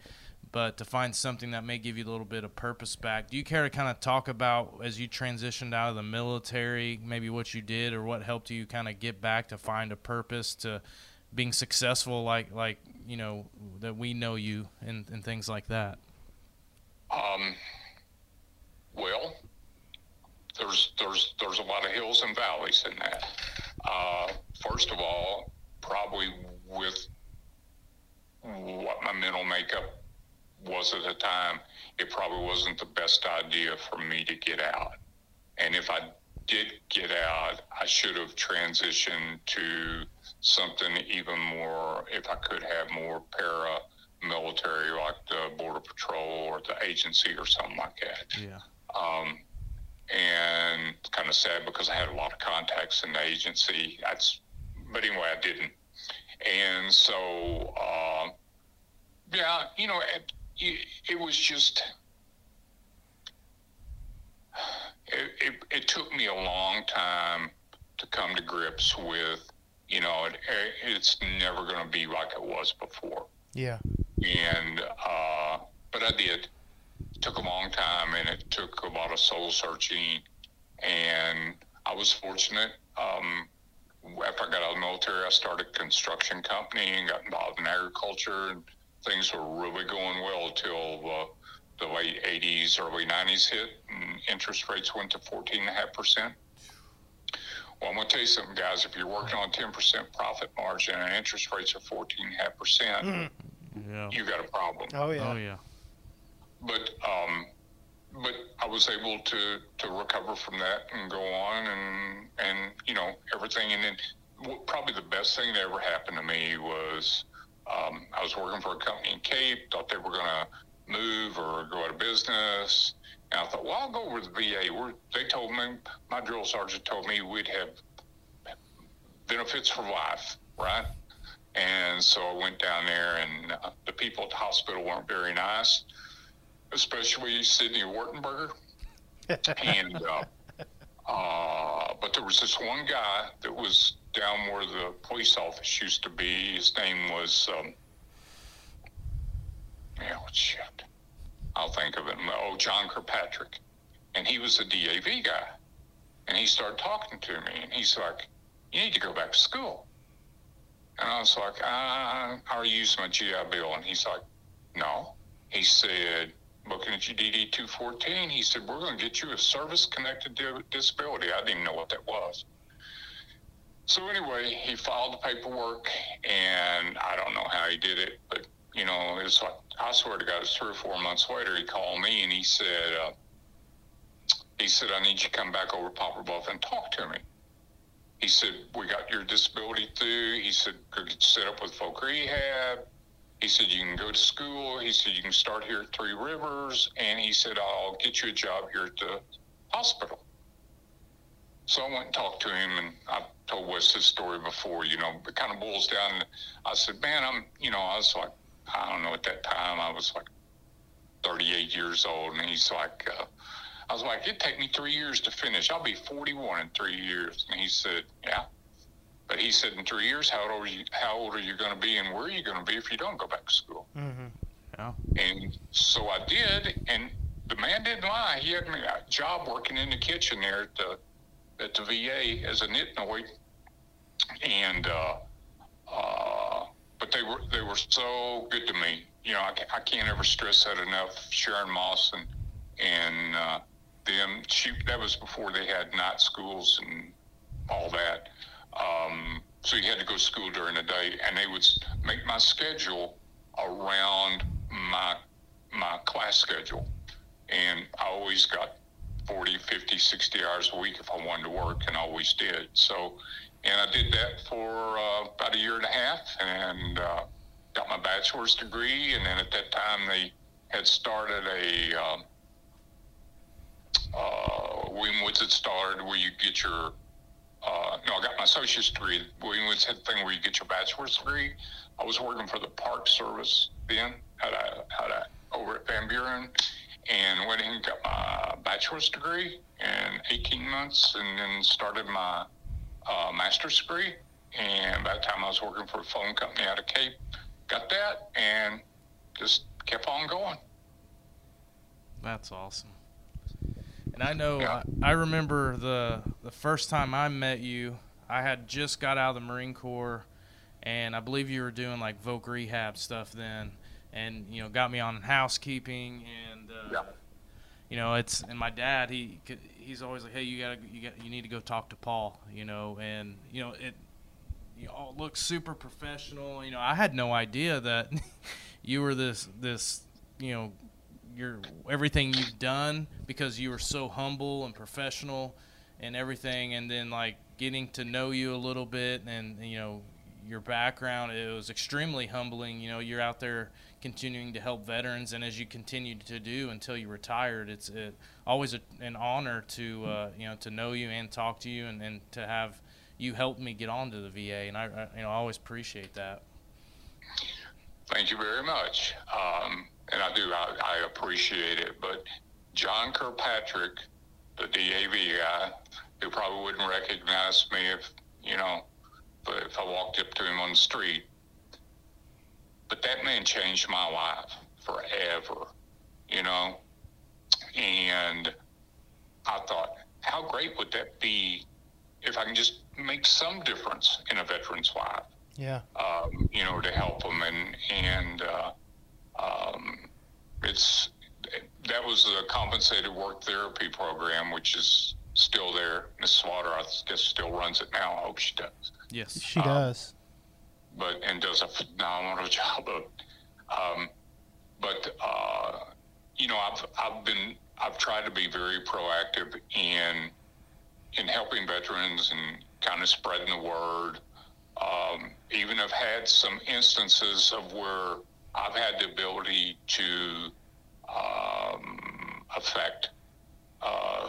but to find something that may give you a little bit of purpose back. Do you care to kind of talk about, as you transitioned out of the military, maybe what you did or what helped you kind of get back to find a purpose to being successful, like you know, that we know you and things like that? Well, there's a lot of hills and valleys in that. First of all, probably with what my mental makeup was at the time, it probably wasn't the best idea for me to get out. And if I did get out, I should have transitioned to something even more, if I could have more paramilitary, like the Border Patrol or the agency or something like that. Yeah. And it's kind of sad because I had a lot of contacts in the agency. But anyway, I didn't. And so, yeah, you know, it was just, it took me a long time to come to grips with, you know, it's never going to be like it was before. Yeah. And, but I did. It took a long time, and it took a lot of soul searching, and I was fortunate. After I got out of the military, I started a construction company and got involved in agriculture, and things were really going well till the late 80s, early 90s hit, and interest rates went to 14.5%. Well, I'm going to tell you something, guys. If you're working on 10% profit margin and interest rates are 14.5%, you got a problem. Oh, yeah. Oh, yeah. But I was able to recover from that and go on and you know, everything. And then probably the best thing that ever happened to me was I was working for a company in Cape, thought they were going to move or go out of business. And I thought, well, I'll go over to the VA. They told me, my drill sergeant told me we'd have benefits for life, right? And so I went down there, and the people at the hospital weren't very nice, especially Sidney Wartenberger. And, but there was this one guy that was down where the police office used to be. His name was, I'll think of him. Oh, John Kirkpatrick. And he was a DAV guy. And he started talking to me, and he's like, you need to go back to school. And I was like, I already used my GI Bill. And he's like, no. He said, looking at your DD-214, he said, we're going to get you a service-connected disability. I didn't know what that was. So anyway, he filed the paperwork, and I don't know how he did it, but, you know, it's like, I swear to God, it's 3 or 4 months later, he called me, and he said, I need you to come back over to Poplar Bluff and talk to me. He said, we got your disability through. He said, go get set up with folk rehab. He said, you can go to school. He said, you can start here at Three Rivers. And he said, I'll get you a job here at the hospital. So I went and talked to him, and I've told Wes this story before, you know, it kind of boils down. I said, man, I was like, I don't know, at that time, I was like 38 years old. And he's like, I was like, it'd take me 3 years to finish. I'll be 41 in 3 years. And he said, yeah. But he said, in 3 years, how old are you going to be, and where are you going to be if you don't go back to school? Mm-hmm. Yeah. And so I did, and the man didn't lie. He had me a job working in the kitchen there at the VA as a nitnoid, and but they were so good to me. You know, I can't ever stress that enough. Sharon Moss and them. That was before they had night schools and all that. So you had to go to school during the day, and they would make my schedule around my class schedule. And I always got 40, 50, 60 hours a week if I wanted to work, and I always did. So, and I did that for about a year and a half, and got my bachelor's degree. And then at that time, they had started a William Woods had started where you get your I got my associate's degree. William Woods had the thing where you get your bachelor's degree. I was working for the Park Service then, over at Van Buren, and went in and got my bachelor's degree in 18 months, and then started my master's degree. And by the time I was working for a phone company out of Cape, got that, and just kept on going. That's awesome. And I know, yeah. I remember the first time I met you, I had just got out of the Marine Corps, and I believe you were doing like voc rehab stuff then, and you know, got me on housekeeping, and yeah. You know, it's, and my dad, he's always like, hey, you need to go talk to Paul, you know, and you know, it, you all look super professional, you know. I had no idea that you were this, you know, everything you've done, because you were so humble and professional and everything, and then like getting to know you a little bit, and you know, your background, it was extremely humbling. You know, you're out there continuing to help veterans, and as you continued to do until you retired, it's always an honor to you know, to know you and talk to you, and to have you help me get onto the VA, and I you know, I always appreciate that. Thank you very much, and I appreciate it. But John Kirkpatrick, the DAV guy, who probably wouldn't recognize me if, you know, if I walked up to him on the street. But that man changed my life forever, you know. And I thought, how great would that be if I can just make some difference in a veteran's life? Yeah. You know, to help them. And that was the compensated work therapy program, which is still there. Miss Slaughter, I guess, still runs it now. I hope she does. Yes, she does. And does a phenomenal job of it. You know, I've tried to be very proactive in helping veterans and kind of spreading the word. Even I've had some instances of where I've had the ability to affect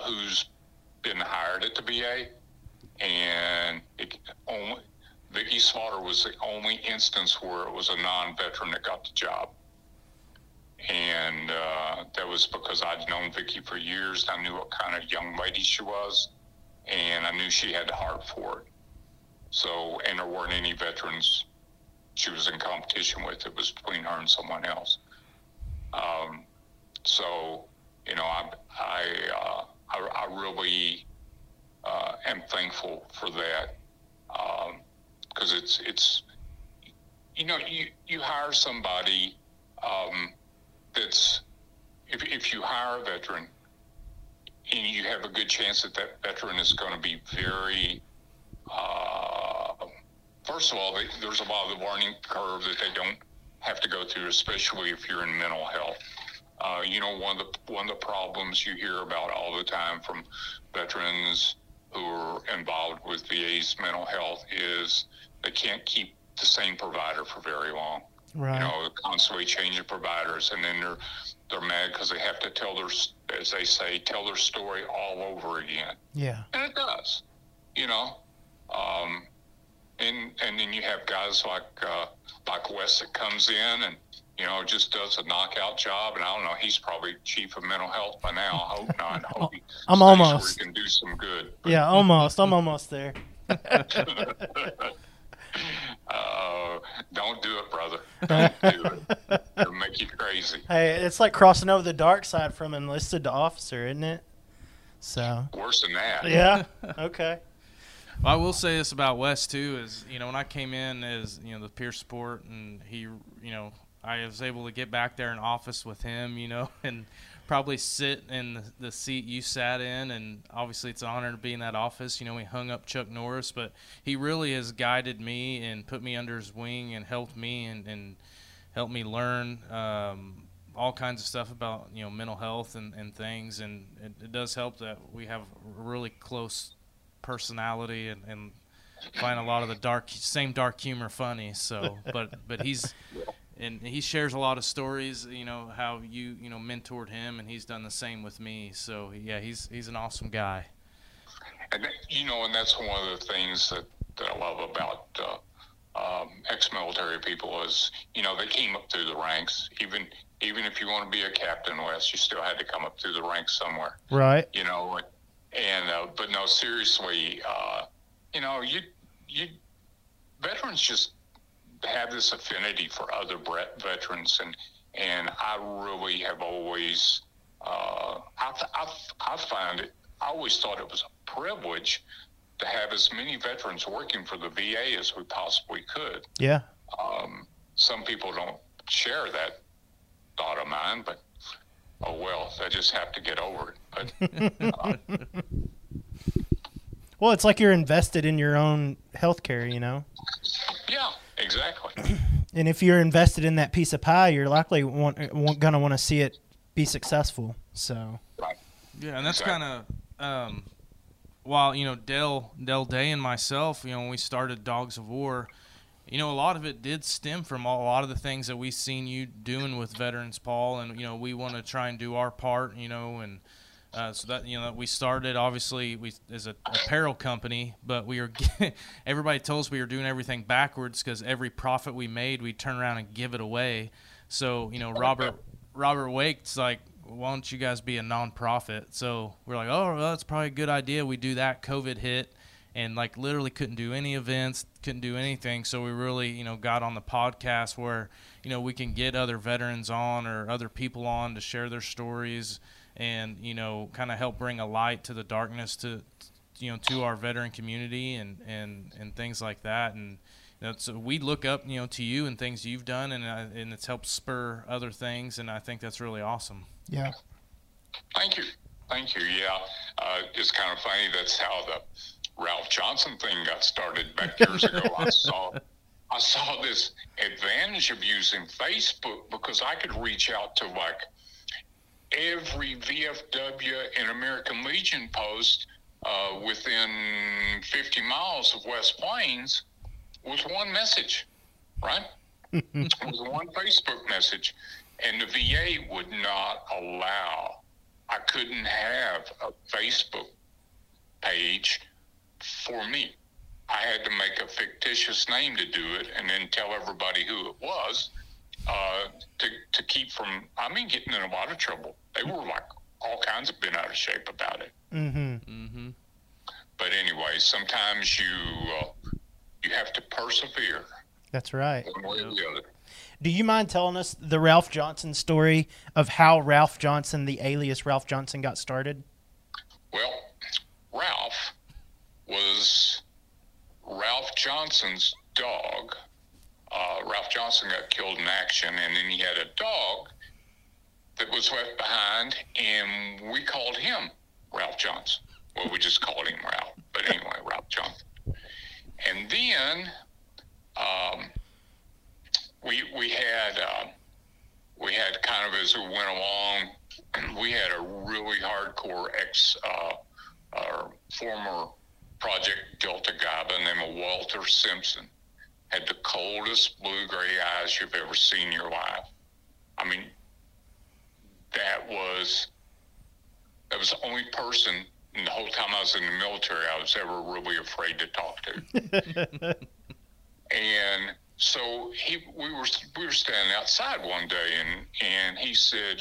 who's been hired at the VA, and Vicki Slaughter was the only instance where it was a non-veteran that got the job, and that was because I'd known Vicki for years. I knew what kind of young lady she was, and I knew she had the heart for it. So, and there weren't any veterans she was in competition with. It was between her and someone else. So, you know, I really am thankful for that, because it's you know, you hire somebody that's, if you hire a veteran, and you have a good chance that veteran is going to be very, first of all, there's a lot of the learning curve that they don't have to go through, especially if you're in mental health. You know, one of the problems you hear about all the time from veterans who are involved with VA's mental health is they can't keep the same provider for very long. Right. You know, constantly changing providers, and then they're mad because they have to tell their, as they say, tell their story all over again. Yeah. And it does, you know. And then you have guys like Wes that comes in and, you know, just does a knockout job, and I don't know, he's probably chief of mental health by now. I hope not. I hope I'm almost. Where he can do some good. Yeah, almost. I'm almost there. Don't do it, brother. Don't do it. It'll make you crazy. Hey, it's like crossing over the dark side from enlisted to officer, isn't it? So worse than that. Yeah. Okay. Well, I will say this about Wes too, is, you know, when I came in as, you know, the peer support, and he, you know, I was able to get back there in office with him, you know, and probably sit in the seat you sat in. And obviously it's an honor to be in that office. You know, we hung up Chuck Norris, but he really has guided me and put me under his wing and helped me and helped me learn all kinds of stuff about, you know, mental health and things. And it does help that we have a really close personality and find a lot of the same dark humor funny. So, but he's, and he shares a lot of stories, you know, how you know, mentored him, and he's done the same with me. So yeah, he's an awesome guy. And that, you know, and that's one of the things that I love about ex-military people is, you know, they came up through the ranks. Even if you want to be a captain, Wes, you still had to come up through the ranks somewhere. Right. You know, and but no, seriously, you know, you veterans just have this affinity for other veterans, and I really have always I find it, I always thought it was a privilege to have as many veterans working for the VA as we possibly could. Yeah. Some people don't share that thought of mine, but oh well, I just have to get over it. But, well, it's like you're invested in your own health care, you know? Yeah, exactly. And if you're invested in that piece of pie, you're likely going to want to see it be successful. So, right. Yeah, and that's kind of while, you know, Del Day and myself, you know, when we started Dogs of War, you know, a lot of it did stem from a lot of the things that we've seen you doing with veterans, Paul, and, you know, we want to try and do our part, you know, and so that, you know, we started, obviously, as an apparel company, but we were, everybody told us we were doing everything backwards because every profit we made, we'd turn around and give it away. So, you know, Robert Wake's like, why don't you guys be a nonprofit? So we're like, oh, well, that's probably a good idea. We do that. COVID hit. And, like, literally couldn't do any events, couldn't do anything. So we really, you know, got on the podcast where, you know, we can get other veterans on or other people on to share their stories and, you know, kind of help bring a light to the darkness to, you know, to our veteran community and things like that. And, you know, so we look up, you know, to you and things you've done, and it's helped spur other things. And I think that's really awesome. Yeah. Thank you. Thank you. Yeah. It's kind of funny. That's how the Ralph Johnson thing got started back years ago. I saw this advantage of using Facebook because I could reach out to like every VFW and American Legion post within 50 miles of West Plains with one message, right? With one Facebook message. And the VA would not allow. I couldn't have a Facebook page for me. I had to make a fictitious name to do it and then tell everybody who it was to keep from, I mean, getting in a lot of trouble. They were like all kinds of been out of shape about it. Mm-hmm. Mm-hmm. But anyway, sometimes you have to persevere. That's right. One way or the other. Do you mind telling us the Ralph Johnson story of how Ralph Johnson, the alias Ralph Johnson, got started? Well, Ralph was Ralph Johnson's dog. Ralph Johnson got killed in action, and then he had a dog that was left behind, and we called him Ralph Johnson. Well, we just called him Ralph, but anyway, Ralph Johnson. And then we had kind of, as we went along, we had a really hardcore former Project Delta guy by the name of Walter Simpson. Had the coldest blue-gray eyes you've ever seen in your life. I mean, that was the only person in the whole time I was in the military I was ever really afraid to talk to. And so we were standing outside one day, and he said,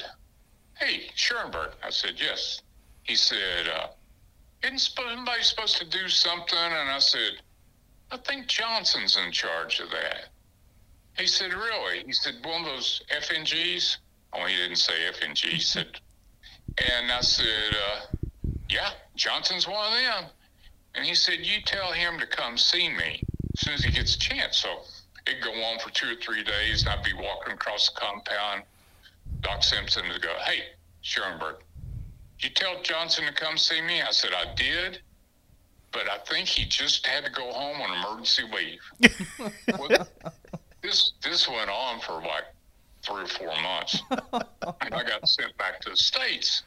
"Hey, Schornberg." I said, "Yes." He said, "Isn't somebody supposed to do something?" And I said, "I think Johnson's in charge of that." He said, "Really?" He said, "One of those FNGs?" Oh, he didn't say FNG. He said, and I said, "Yeah, Johnson's one of them." And he said, "You tell him to come see me as soon as he gets a chance." So it'd go on for 2 or 3 days, and I'd be walking across the compound. Doc Simpson would go, "Hey, Schornberg, you tell Johnson to come see me?" I said, "I did, but I think he just had to go home on emergency leave." Well, this went on for like 3 or 4 months. And I got sent back to the States.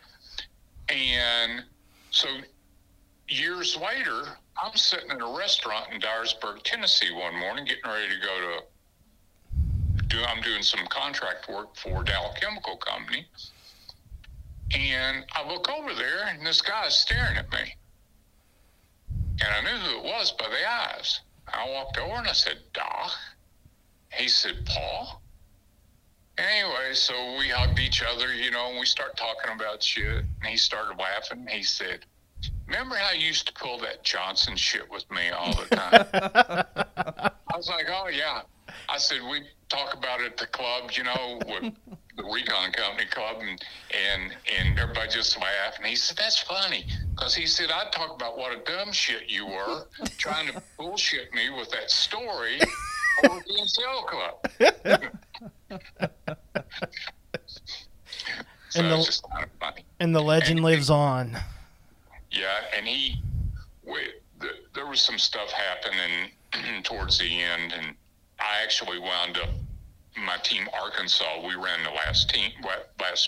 And so years later, I'm sitting in a restaurant in Dyersburg, Tennessee one morning, getting ready to go to I'm doing some contract work for Dow Chemical Company. And I look over there, and this guy is staring at me. And I knew who it was by the eyes. I walked over, and I said, "Doc." He said, "Paul." Anyway, so we hugged each other, you know, and we started talking about shit. And he started laughing. He said, "Remember how you used to pull that Johnson shit with me all the time?" I was like, "Oh, yeah." I said, "We talk about it at the club, you know, with the Recon Company Club," and everybody just laughed. And he said, "That's funny." Because he said, I talked about what a dumb shit you were trying to bullshit me with that story over at the NCO Club. So and, the, it's just kind of funny. And the legend lives on. Yeah, and there was some stuff happening towards the end, and I actually wound up, my team Arkansas, we ran the last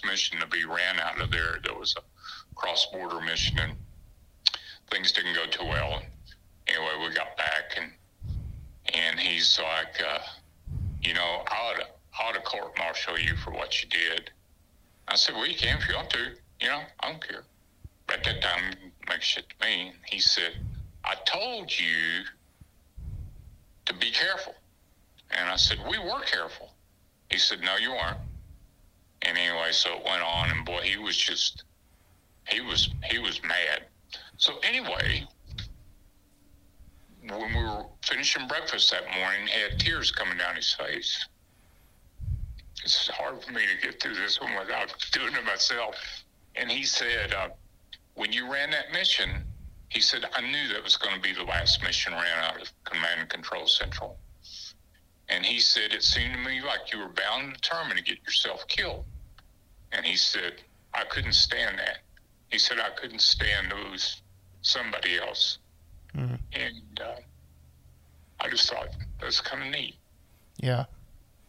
mission to be ran out of there. There was a cross-border mission, and things didn't go too well. Anyway, we got back, and he's like, I ought to court-martial you for what you did. I said, well, you can if you want to. I don't care. But at that time, make shit to me. He said, I told you to be careful. And I said, we were careful. He said, no, you aren't. And anyway, so it went on, and boy, he was mad. So anyway, when we were finishing breakfast that morning, he had tears coming down his face. It's hard for me to get through this one without doing it myself. And he said, when you ran that mission, he said, I knew that was going to be the last mission ran out of Command and Control Central. And he said, it seemed to me like you were bound and determined to get yourself killed. And he said, I couldn't stand that. He said, I couldn't stand to lose somebody else. Mm-hmm. And I just thought, that's kind of neat. Yeah.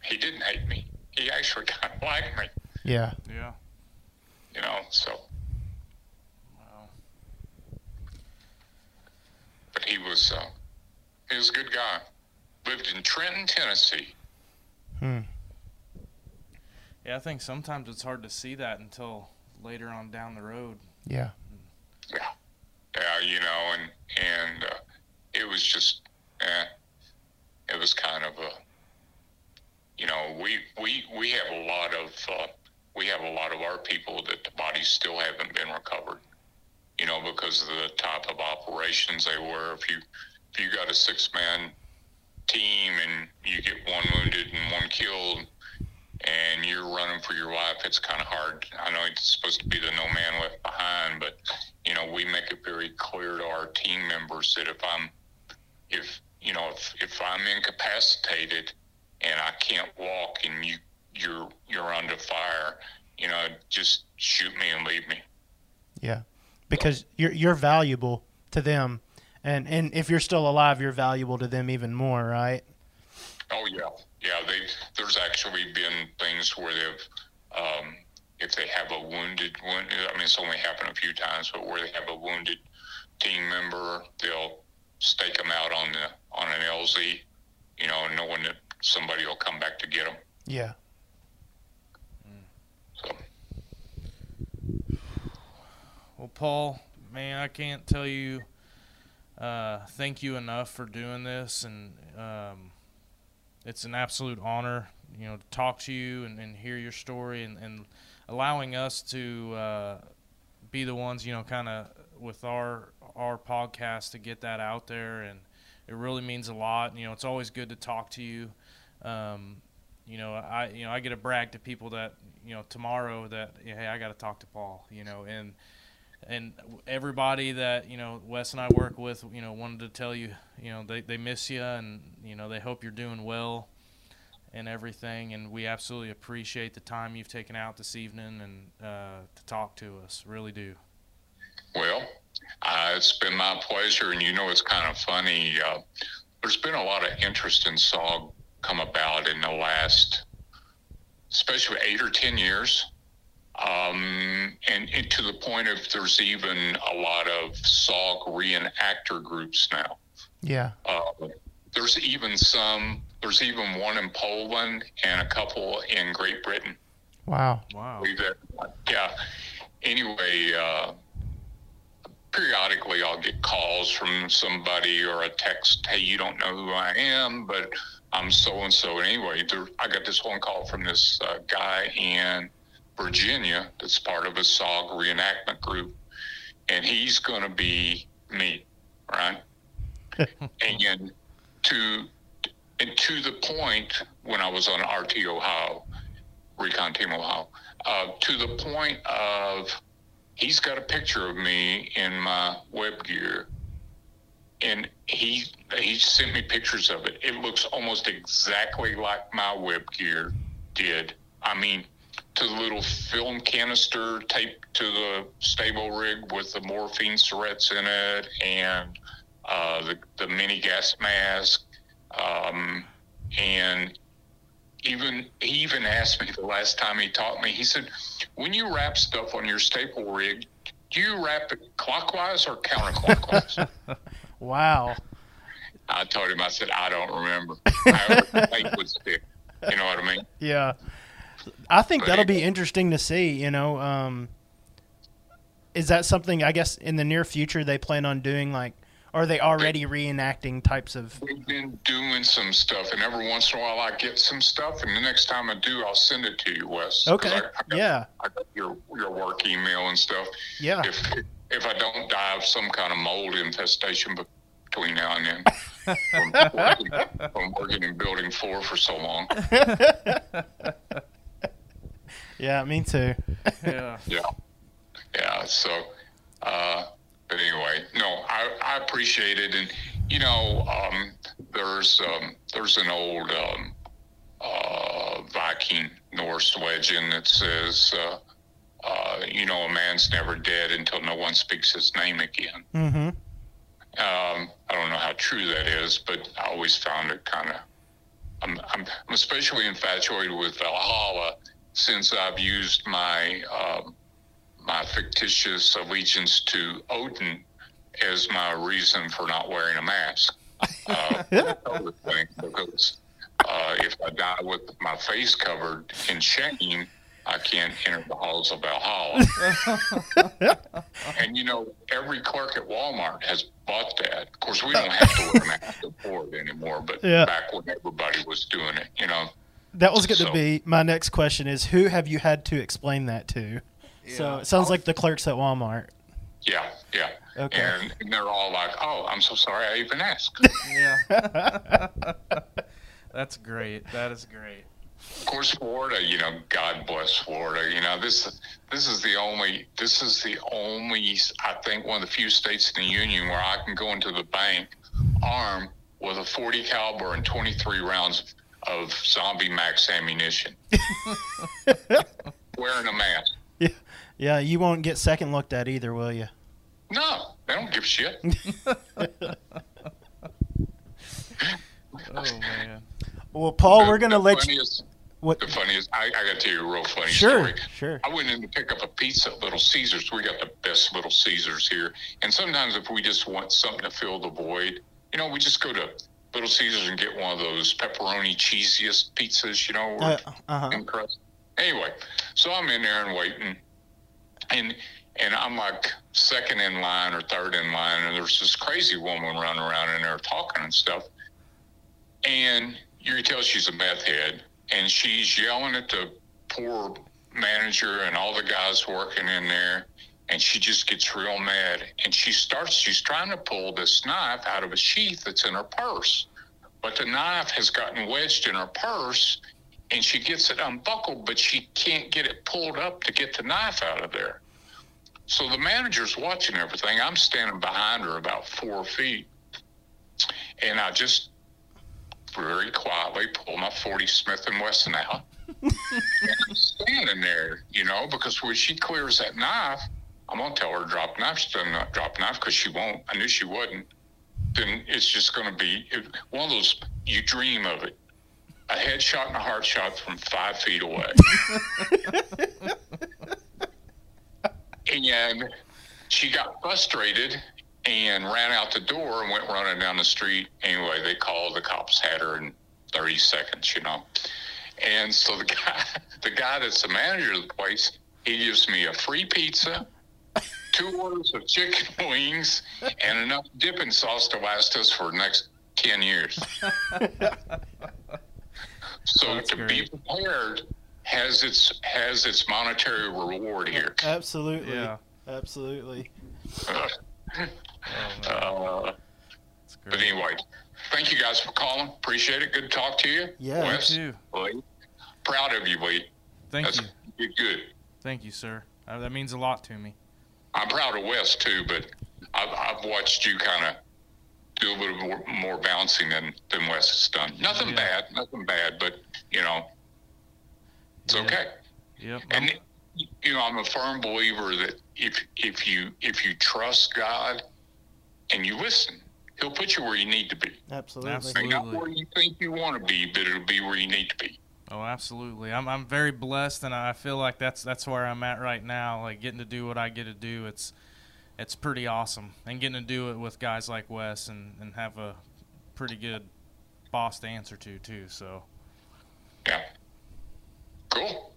He didn't hate me. He actually kind of liked me. Yeah. Yeah. So. Wow. But he was a good guy. Lived in Trenton, Tennessee. Hmm. Yeah, I think sometimes it's hard to see that until later on down the road. Yeah. Yeah. Yeah, and it was just, it was kind of a, we have a lot of, our people that the bodies still haven't been recovered, because of the type of operations they were. If you got a 6-man team and you get one wounded and one killed and you're running for your life, it's kind of hard. I know it's supposed to be the no man left behind, but we make it very clear to our team members that if I'm incapacitated and I can't walk and you're under fire, just shoot me and leave me. Yeah, because you're valuable to them. And if you're still alive, you're valuable to them even more, right? Oh, yeah. Yeah, there's actually been things where they've, if they have a wounded, I mean, it's only happened a few times, but where they have a wounded team member, they'll stake them out on an LZ, knowing that somebody will come back to get them. Yeah. So. Well, Paul, man, I can't tell you thank you enough for doing this, and it's an absolute honor, to talk to you and hear your story and allowing us to be the ones, kind of with our podcast to get that out there, and it really means a lot. It's always good to talk to you. I get to brag to people that tomorrow that, hey, I got to talk to Paul, and everybody that, Wes and I work with, wanted to tell you, they miss you and, they hope you're doing well and everything. And we absolutely appreciate the time you've taken out this evening and to talk to us. Really do. Well, it's been my pleasure. And, it's kind of funny. There's been a lot of interest in SOG come about in the last, especially 8 or 10 years. And to the point of there's even a lot of SOG reenactor groups now. Yeah. There's even one in Poland and a couple in Great Britain. Wow. Yeah. Anyway, periodically I'll get calls from somebody or a text, hey, you don't know who I am, but I'm so-and-so. Anyway, I got this one call from this guy in Virginia that's part of a SOG reenactment group, and he's going to be me, right? and to the point when I was on RT Ohio, Recon Team Ohio, to the point of he's got a picture of me in my web gear, and he sent me pictures of it. It looks almost exactly like my web gear did. I mean, to the little film canister taped to the stable rig with the morphine syrettes in it, and the mini gas mask, and he even asked me the last time he taught me, he said, when you wrap stuff on your staple rig, do you wrap it clockwise or counterclockwise? Wow. I told him, I said, I don't remember. I think would stick. You know what I mean? Yeah. I think that'll be interesting to see, you know. Is that something, I guess, in the near future they plan on doing, like, or are they already reenacting types of... We've been doing some stuff, and every once in a while I get some stuff, and the next time I do, I'll send it to you, Wes. Okay, I got your work email and stuff. Yeah. If I don't die of some kind of mold infestation between now and then, from working in Building 4 for so long. Yeah, me too. Yeah. Yeah. Yeah, so... But anyway, no, I appreciate it. And, you know, there's an old Viking Norse legend that says, you know, a man's never dead until no one speaks his name again. Mm-hmm. I don't know how true that is, but I always found it kind of... I'm especially infatuated with Valhalla since I've used my... my fictitious allegiance to Odin as my reason for not wearing a mask. Because if I die with my face covered in shame, I can't enter the halls of Valhalla. And, you know, every clerk at Walmart has bought that. Of course, we don't have to wear a mask for it anymore, but back when everybody was doing it, you know. That was going to be my next question is, who have you had to explain that to? Yeah. So it sounds like the clerks at Walmart. Yeah, yeah. Okay. And they're all like, oh, I'm so sorry I even asked. Yeah. That's great. That is great. Of course, Florida, you know, God bless Florida. You know, this is the only, I think, one of the few states in the union where I can go into the bank armed with a .40 caliber and 23 rounds of Zombie Max ammunition. Wearing a mask. Yeah, you won't get second looked at either, will you? No, they don't give a shit. Oh, man. Well, Paul, we're going to let you... What? The funniest, I got to tell you a real funny story. Sure. I went in to pick up a pizza at Little Caesars. We got the best Little Caesars here. And sometimes if we just want something to fill the void, you know, we just go to Little Caesars and get one of those pepperoni cheesiest pizzas, you know, or crust. Anyway, so I'm in there and waiting, and I'm like second in line or third in line, and there's this crazy woman running around in there talking and stuff, and you can tell she's a meth head, and she's yelling at the poor manager and all the guys working in there, and she just gets real mad, and she's trying to pull this knife out of a sheath that's in her purse, but the knife has gotten wedged in her purse. And she gets it unbuckled, but she can't get it pulled up to get the knife out of there. So the manager's watching everything. I'm standing behind her about 4 feet. And I just very quietly pull my .40 Smith & Wesson out. And I'm standing there, you know, because when she clears that knife, I'm going to tell her to drop knife. She doesn't drop knife because she won't. I knew she wouldn't. Then it's just going to be one of those, you dream of it. A headshot and a heart shot from 5 feet away. And she got frustrated and ran out the door and went running down the street. Anyway, they called. The cops had her in 30 seconds, you know. And so the guy that's the manager of the place, he gives me a free pizza, 2 orders of chicken wings, and enough dipping sauce to last us for the next 10 years. So that's to great. Be prepared has its monetary reward here. Absolutely. Yeah. Absolutely. But anyway, thank you guys for calling. Appreciate it. Good to talk to you. Yeah, Wes, me too. Lee, proud of you, Lee. Thank you. You're good. Thank you, sir. That means a lot to me. I'm proud of Wes too, but I've watched you kind of do a little more bouncing than Wes has done. Nothing bad, but you know, it's okay. Yeah. And you know, I'm a firm believer that if you trust God and you listen, He'll put you where you need to be. Absolutely. Not where you think you want to be, but it'll be where you need to be. Oh, absolutely. I'm very blessed, and I feel like that's where I'm at right now. Like, getting to do what I get to do, it's pretty awesome. And getting to do it with guys like Wes and have a pretty good boss to answer to, too. So. Yeah. Cool.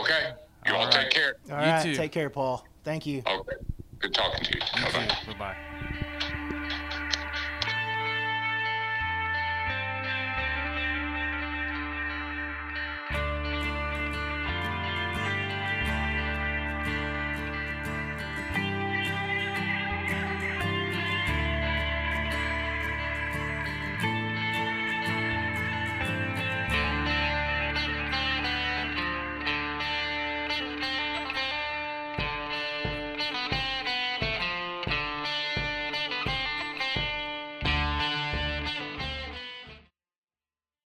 Okay. You all take care. All right. You too. Take care, Paul. Thank you. Okay. Good talking to you. Bye-bye.